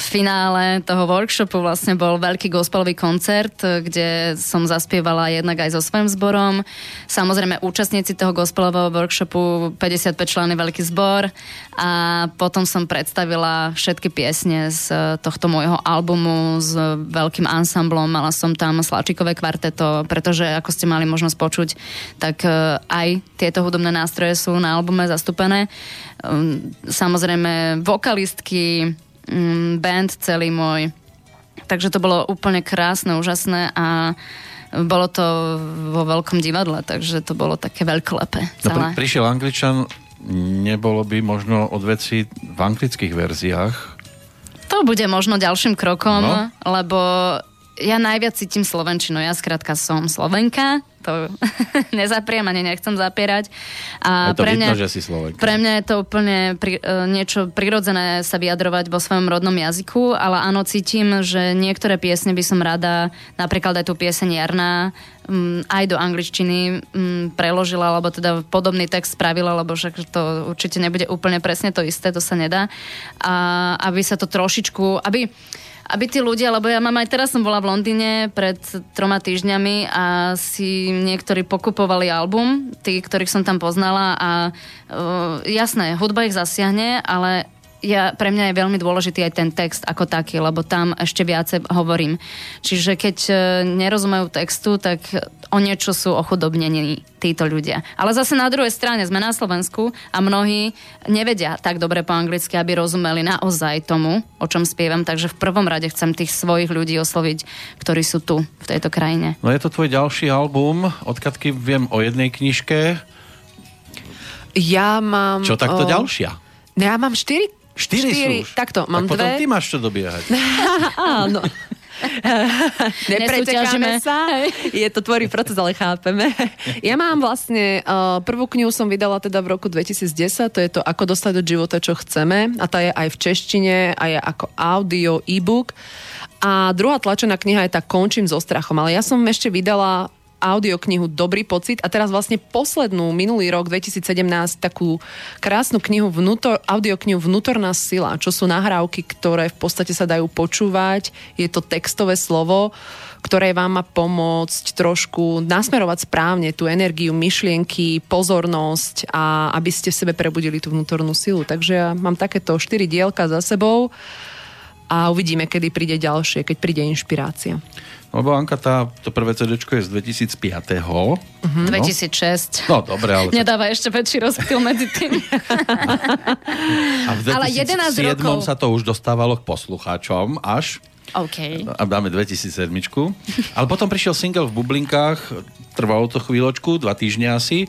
finále toho workshopu vlastne bol veľký gospelový koncert, kde som zaspievala jednak aj so svojím zborom. Samozrejme, účastníci toho gospelového workshopu, 55 členov, veľký zbor, a potom som predstavila všetky piesne z tohto môjho albumu s veľkým ansamblom. Mala som tam sláčikové kvarteto, pretože ako ste mali možnosť počuť, tak aj tieto hudobné nástroje sú na albume zastúpené. Samozrejme, vokalistky, band celý môj. Takže to bolo úplne krásne, úžasné, a bolo to vo veľkom divadle, takže to bolo také veľkolepé. No, prišiel Angličan, nebolo by možno od veci v anglických verziách? To bude možno ďalším krokom, no. Lebo ja najviac cítim slovenčinu. Ja skrátka som Slovenka, to nezapriem, ani nechcem zapierať. A je to vidno, že si Slovenka. Pre mňa je to úplne niečo prirodzené sa vyjadrovať vo svojom rodnom jazyku, ale áno, cítim, že niektoré piesne by som rada, napríklad aj tú pieseň Jarná, aj do angličtiny preložila, alebo teda podobný text spravila, lebo však to určite nebude úplne presne to isté, to sa nedá. A aby sa to trošičku... Aby tí ľudia, lebo ja mám aj teraz, som bola v Londýne pred 3 týždňami a si niektorí pokupovali album, tí, ktorých som tam poznala, a jasné, hudba ich zasiahne, ale pre mňa je veľmi dôležitý aj ten text ako taký, lebo tam ešte viacej hovorím. Čiže keď nerozumejú textu, tak o niečo sú ochudobnení títo ľudia. Ale zase na druhej strane sme na Slovensku a mnohí nevedia tak dobre po anglicky, aby rozumeli naozaj tomu, o čom spievam. Takže v prvom rade chcem tých svojich ľudí osloviť, ktorí sú tu, v tejto krajine. No, je to tvoj ďalší album. Od Katky viem o jednej knižke. Ja mám... Čo takto ďalšia? Ja mám 4 sú už. Takto, mám tak 2. Potom ty máš čo dobiehať. Áno. Nepretekáme sa. Je to tvorivý proces, ale chápeme. Ja mám vlastne, prvú knihu som vydala teda v roku 2010, to je to Ako dostať do života, čo chceme, a tá je aj v češtine, a je ako audio, e-book. A druhá tlačená kniha je tá Končím so strachom, ale ja som ešte vydala audioknihu Dobrý pocit a teraz vlastne poslednú, minulý rok 2017, takú krásnu knihu, audioknihu Vnútorná sila, čo sú nahrávky, ktoré v podstate sa dajú počúvať. Je to textové slovo, ktoré vám má pomôcť trošku nasmerovať správne tú energiu, myšlienky, pozornosť a aby ste v sebe prebudili tú vnútornú silu. Takže ja mám takéto 4 dielka za sebou a uvidíme, kedy príde ďalšie, keď príde inšpirácia. Lebo Anka, to prvé CDčko je z 2005. Uh-huh. No? 2006. No, dobre, ale... Nedáva ešte väčší rozptyl medzi tým. A v 2007 rokov... sa to už dostávalo k poslucháčom až... OK. A dáme 2007. Ale potom prišiel single v bublinkách, trvalo to chvíľočku, 2 týždne asi.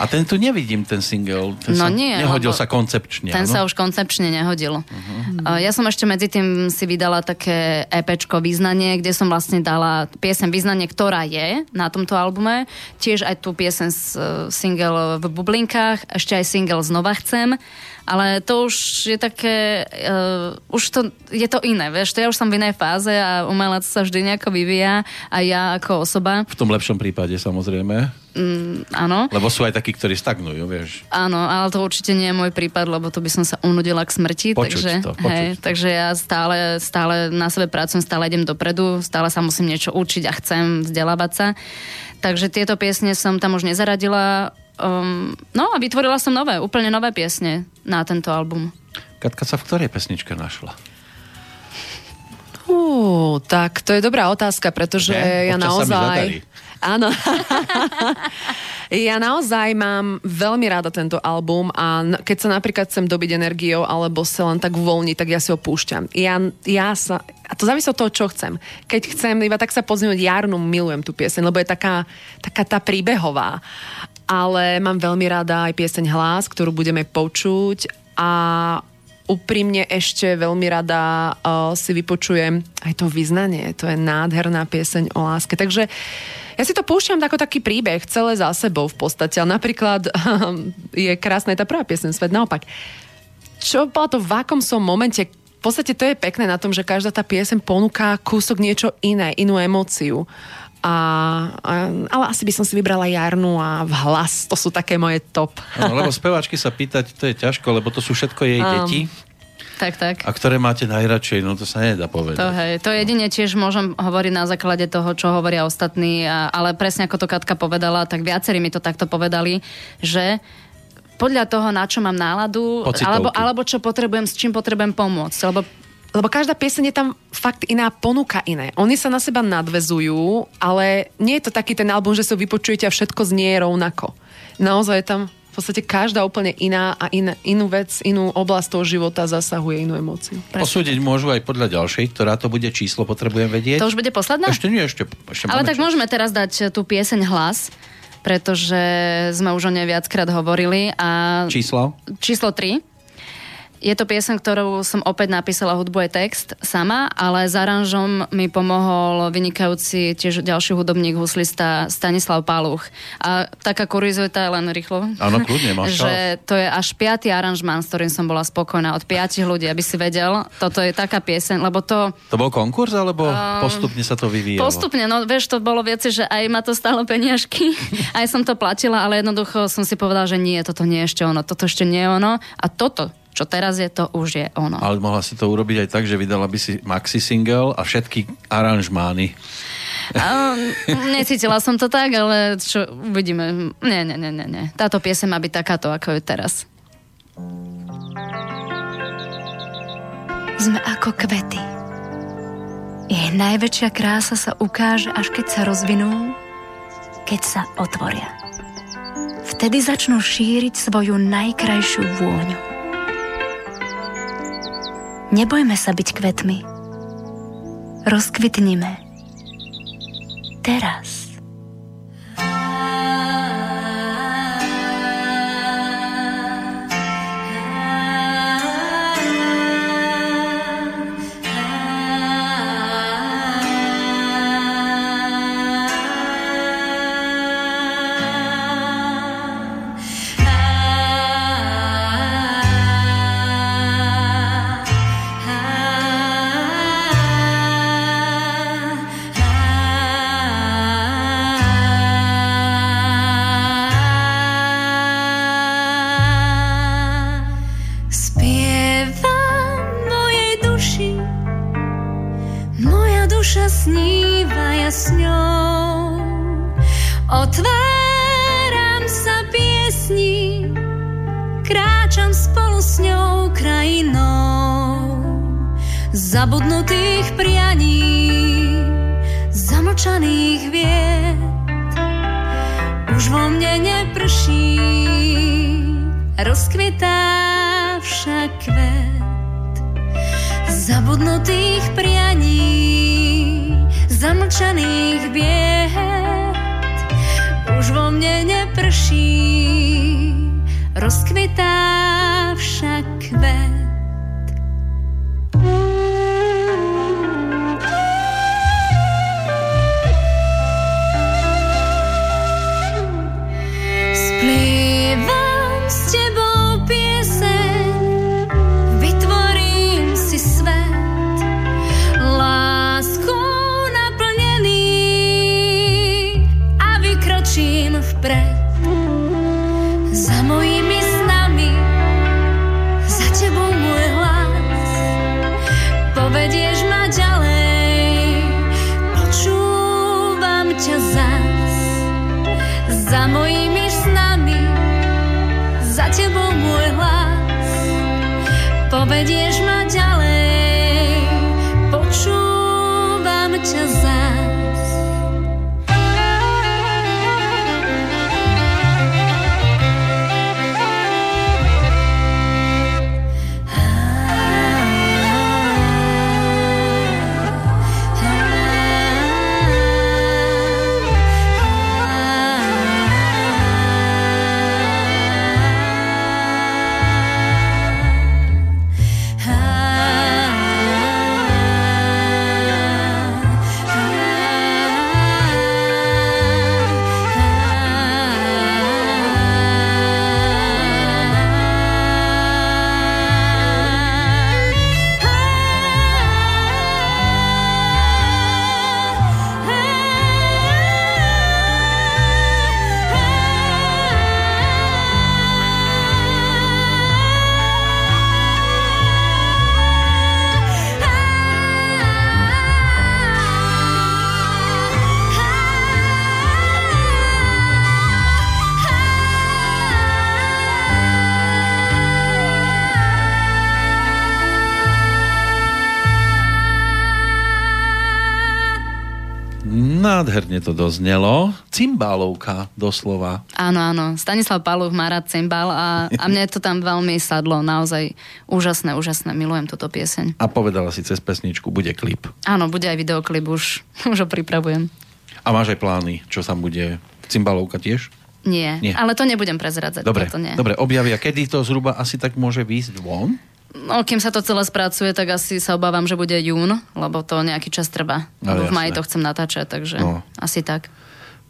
A ten tu nevidím, ten single. Nehodil sa koncepčne. Ten sa už koncepčne nehodil. Uh-huh. Ja som ešte medzi tým si vydala také EPčko Význanie, kde som vlastne dala piesen Význanie, ktorá je na tomto albume. Tiež aj tú piesen single v bublinkách, ešte aj single Znova chcem. Ale to už je také... je to iné, vieš? To ja už som v inej fáze a umelec sa vždy nejako vyvíja a ja ako osoba... V tom lepšom prípade, samozrejme. Áno. Lebo sú aj takí, ktorí stagnujú, vieš? Áno, ale to určite nie je môj prípad, lebo to by som sa unudila k smrti. Takže ja stále na sebe pracujem, stále idem dopredu, stále sa musím niečo učiť a chcem vzdelávať sa. Takže tieto piesne som tam už nezaradila... a vytvorila som úplne nové piesne na tento album. Katka sa v ktorej pesničke našla? Tak to je dobrá otázka, pretože ja naozaj... Áno. Ja naozaj mám veľmi rada tento album a keď sa napríklad chcem dobiť energiou alebo sa len tak uvoľniť, tak ja si ho púšťam. A to závisí od toho, čo chcem. Keď chcem iba tak sa pozrieť Jarnu, milujem tú pieseň, lebo je taká tá príbehová. Ale mám veľmi rada aj pieseň Hlas, ktorú budeme počuť a úprimne ešte veľmi rada si vypočujem aj to Význanie. To je nádherná pieseň o láske. Takže ja si to púšťam ako taký príbeh, celé za sebou v podstate. Ale napríklad je krásna tá prvá pieseň Svet naopak. Čo bolo to, v akom som momente? V podstate to je pekné na tom, že každá tá pieseň ponúka kúsok niečo iné, inú emóciu. Ale asi by som si vybrala Jarnu a v Hlas, to sú také moje top. No, lebo speváčky sa pýtať, to je ťažko, lebo to sú všetko jej deti. Tak. A ktoré máte najradšej, to sa nedá povedať. To jedine tiež môžem hovoriť na základe toho, čo hovoria ostatní, ale presne ako to Katka povedala, tak viacerí mi to takto povedali, že podľa toho, na čo mám náladu, alebo čo potrebujem, s čím potrebujem pomôcť, lebo každá pieseň je tam fakt iná, ponuka iné. Oni sa na seba nadvezujú, ale nie je to taký ten album, že si ho vypočujete a všetko znie rovnako. Naozaj je tam v podstate každá úplne iná a inú vec, inú oblasť toho života zasahuje inú emóciu. Posúdiť môžu aj podľa ďalšej, ktorá to bude číslo, potrebujem vedieť. To už bude posledná? Ešte nie. Ale tak čas. Môžeme teraz dať tú pieseň Hlas, pretože sme už o nej viackrát hovorili. A číslo? Číslo 3. Je to pieseň, ktorú som opäť napísala hudbu aj text sama, ale za aranžom mi pomohol vynikajúci tiež ďalší hudobník, huslista Stanislav Paluch. A taká kuriozita, len rýchlo. Áno, kľudne, máš čas. Že to je až 5. aranžmán, s ktorým som bola spokojná od 5 ľudí, aby si vedel. Toto je taká pieseň, lebo to... To bol konkurs, alebo postupne sa to vyvíjalo? Postupne, to bolo veci, že aj ma to stálo peniažky, aj som to platila, ale jednoducho som si povedala, že nie, toto nie je ešte ono, toto ešte nie je ono a toto, čo teraz je, to už je ono. Ale mohla si to urobiť aj tak, že vydala by si maxi single a všetky aranžmány. Necítila som to tak, ale čo, uvidíme. Nie. Táto pieseň má byť takáto, ako je teraz. Sme ako kvety. Jej najväčšia krása sa ukáže, až keď sa rozvinú, keď sa otvoria. Vtedy začnú šíriť svoju najkrajšiu vôňu. Nebojme sa byť kvetmi. Rozkvitnime. Teraz. duša sníva jasňou. Otváram sa piesni, kráčam spolu s ňou krajinou zabudnutých prianí, zamlčaných vied. Už vo mne neprší, rozkvetá však kvet zabudnutých prianí, zamlčaných vied. Už vo mne neprší, rozkvetá však kvet. Za mojimi snami, za tebou môj hlas, povedieš ma ďalej, počúvam ťa zás. Nádherne to doznelo. Cymbálovka doslova. Áno, áno. Stanislav Paluch má rád cymbál a mne to tam veľmi sadlo. Naozaj úžasné, úžasné. Milujem túto pieseň. A povedala si cez pesničku, bude klip. Áno, bude aj videoklip, už ho pripravujem. A máš aj plány, čo tam bude? Cymbálovka tiež? Nie, ale to nebudem prezradzať. Dobre, objavia. Kedy to zhruba asi tak môže výjsť von? No, kým sa to celé spracuje, tak asi sa obávam, že bude jún, lebo to nejaký čas trvá. No, v maji to chcem natáčať, takže asi tak.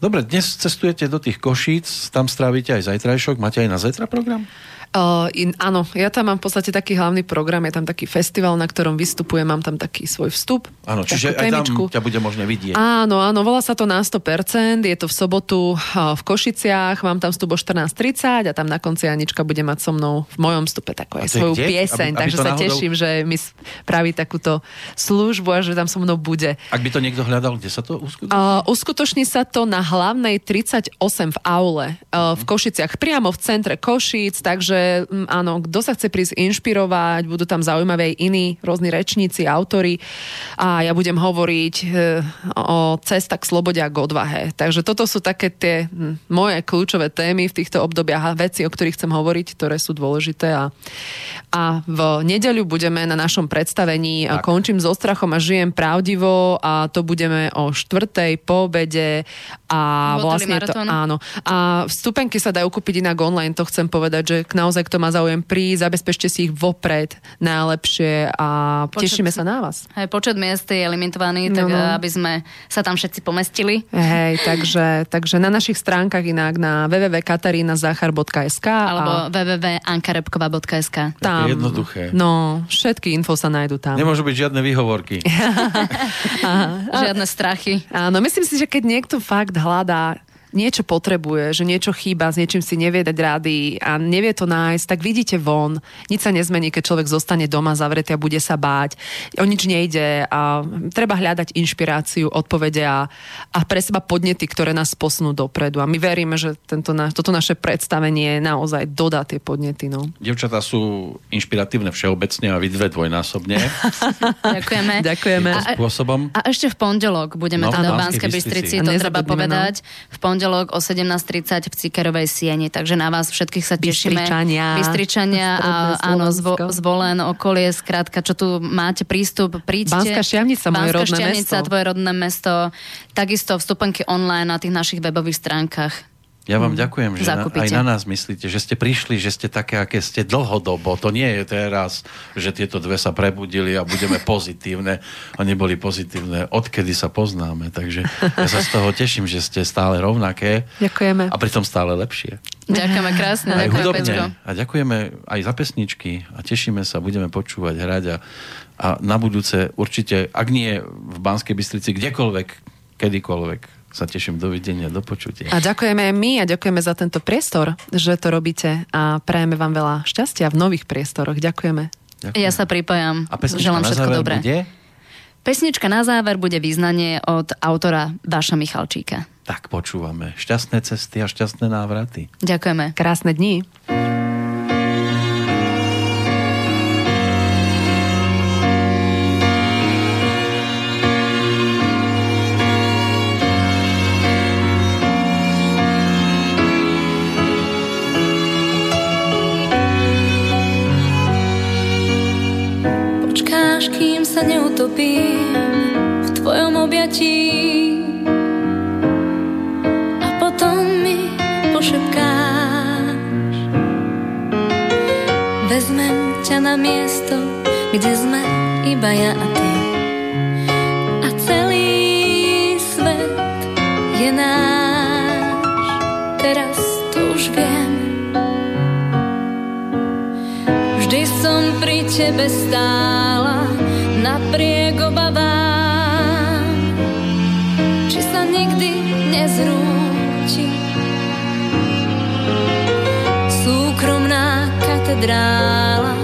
Dobre, dnes cestujete do tých Košíc, tam strávite aj zajtrajšok, máte aj na zajtra program? Áno, ja tam mám v podstate taký hlavný program, je tam taký festival, na ktorom vystupujem, mám tam taký svoj vstup. Áno, čiže aj tam ťa bude možné vidieť. Áno, volá sa to Na 100%, je to v sobotu v Košiciach, mám tam vstup o 14.30 a tam na konci Anička bude mať so mnou v mojom vstupe takú svoju pieseň, aby takže sa teším, že mi spraví takúto službu a že tam so mnou bude. Ak by to niekto hľadal, kde sa to uskutoční? Uskutoční sa to na Hlavnej 38 v aule v Košiciach, priamo v centre Košíc, takže áno, kto sa chce prísť inšpirovať, budú tam zaujímavé aj iní rôzni rečníci, autori a ja budem hovoriť o cestách k slobode a k odvahe. Takže toto sú také tie moje kľúčové témy v týchto obdobiach a veci, o ktorých chcem hovoriť, ktoré sú dôležité a v nedeľu budeme na našom predstavení tak. Končím so strachom a žijem pravdivo a to budeme o 4:00 po obede a vlastne to, áno. A vstupenky sa dajú kúpiť inak online, to chcem povedať, že naozaj, kto má záujem prísť, zabezpečte si ich vopred najlepšie a tešíme sa na vás. Hej, počet miest je limitovaný, tak aby sme sa tam všetci pomestili. Hej, takže na našich stránkach inak na www.katarinazacharov.sk alebo www.ankarepkova.sk. Tam je jednoduché. No, všetky info sa nájdú tam. Nemôžu byť žiadne výhovorky. Žiadne strachy. Áno, myslím si, že keď niekto fakt hľadá niečo potrebuje, že niečo chýba, s niečím si nevie dať rady a nevie to nájsť, tak vidíte von. Nič sa nezmení, keď človek zostane doma zavretý a bude sa báť. O nič nejde a treba hľadať inšpiráciu, odpovede a pre seba podnety, ktoré nás posunú dopredu. A my veríme, že toto naše predstavenie naozaj dodá tie podnety. No. Dievčatá sú inšpiratívne všeobecne a vy dve dvojnásobne. Ďakujeme. Ďakujeme. A ešte v pondelok budeme teda v Banskej Bystrici, to treba povedať. V pondelok o 17:30 v Cikerovej Sieni. Takže na vás všetkých sa tešíme. Bystričania a áno, Zvolen, okolie, skrátka, čo tu máte prístup, príďte. Banská Štiavnica, moje rodné mesto. Banská Štiavnica, tvoje rodné mesto. Takisto vstupenky online na tých našich webových stránkach. Ja vám ďakujem, že aj na nás myslíte, že ste prišli, že ste také, aké ste dlhodobo. To nie je teraz, že tieto dve sa prebudili a budeme pozitívne. Oni boli pozitívne, odkedy sa poznáme. Takže ja sa z toho teším, že ste stále rovnaké. Ďakujeme. A pritom stále lepšie. Ďakujeme krásne. Aj ďakujeme, hudobne. Pečko. A ďakujeme aj za pesničky. A tešíme sa, budeme počúvať, hrať. A na budúce určite, ak nie v Banskej Bystrici, kdekoľvek, kedykoľvek, sa teším, dovidenia, do počutia. A ďakujeme my a ďakujeme za tento priestor, že to robíte a prajeme vám veľa šťastia v nových priestoroch. Ďakujeme. Ďakujem. Ja sa pripájam. A želám všetko dobré. Bude? Pesnička na záver bude význanie od autora Vaša Michalčíka. Tak počúvame. Šťastné cesty a šťastné návraty. Ďakujeme. Krásne dni. Kým sa neutopím v tvojom objatí a potom mi pošepkáš, vezmem ťa na miesto, kde sme iba ja a ty a celý svet je náš. Teraz to už viem, vždy som pri tebe stála napriek obavám, či sa nikdy nezrúti. Súkromná katedrála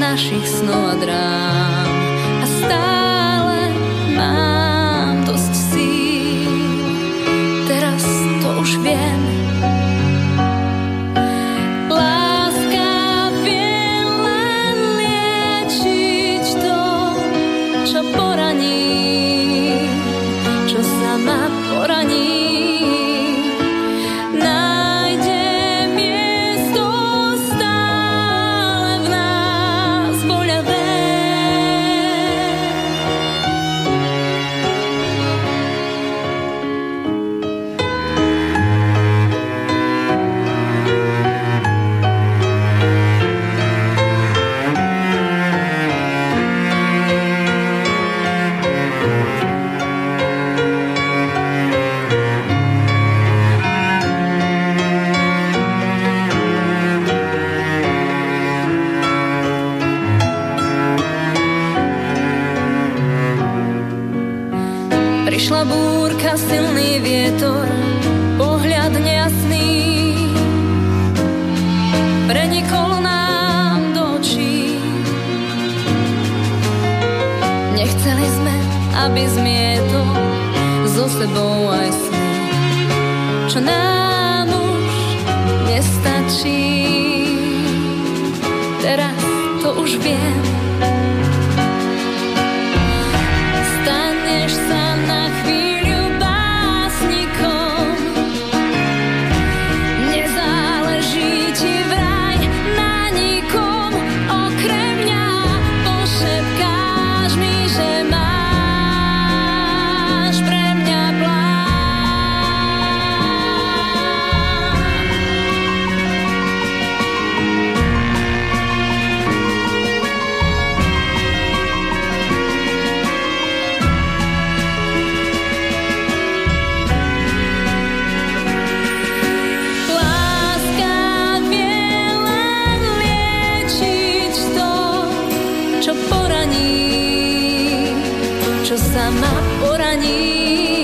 našich snov a drám a stále mám dosť síl. Teraz to už viem. Silný vietor, pohľad nejasný prenikol nám do očí. Nechceli sme, aby zmietol so sebou aj sny, čo nám už nestačí. Teraz to už viem. Staneš sa na chvíľu sama poraní.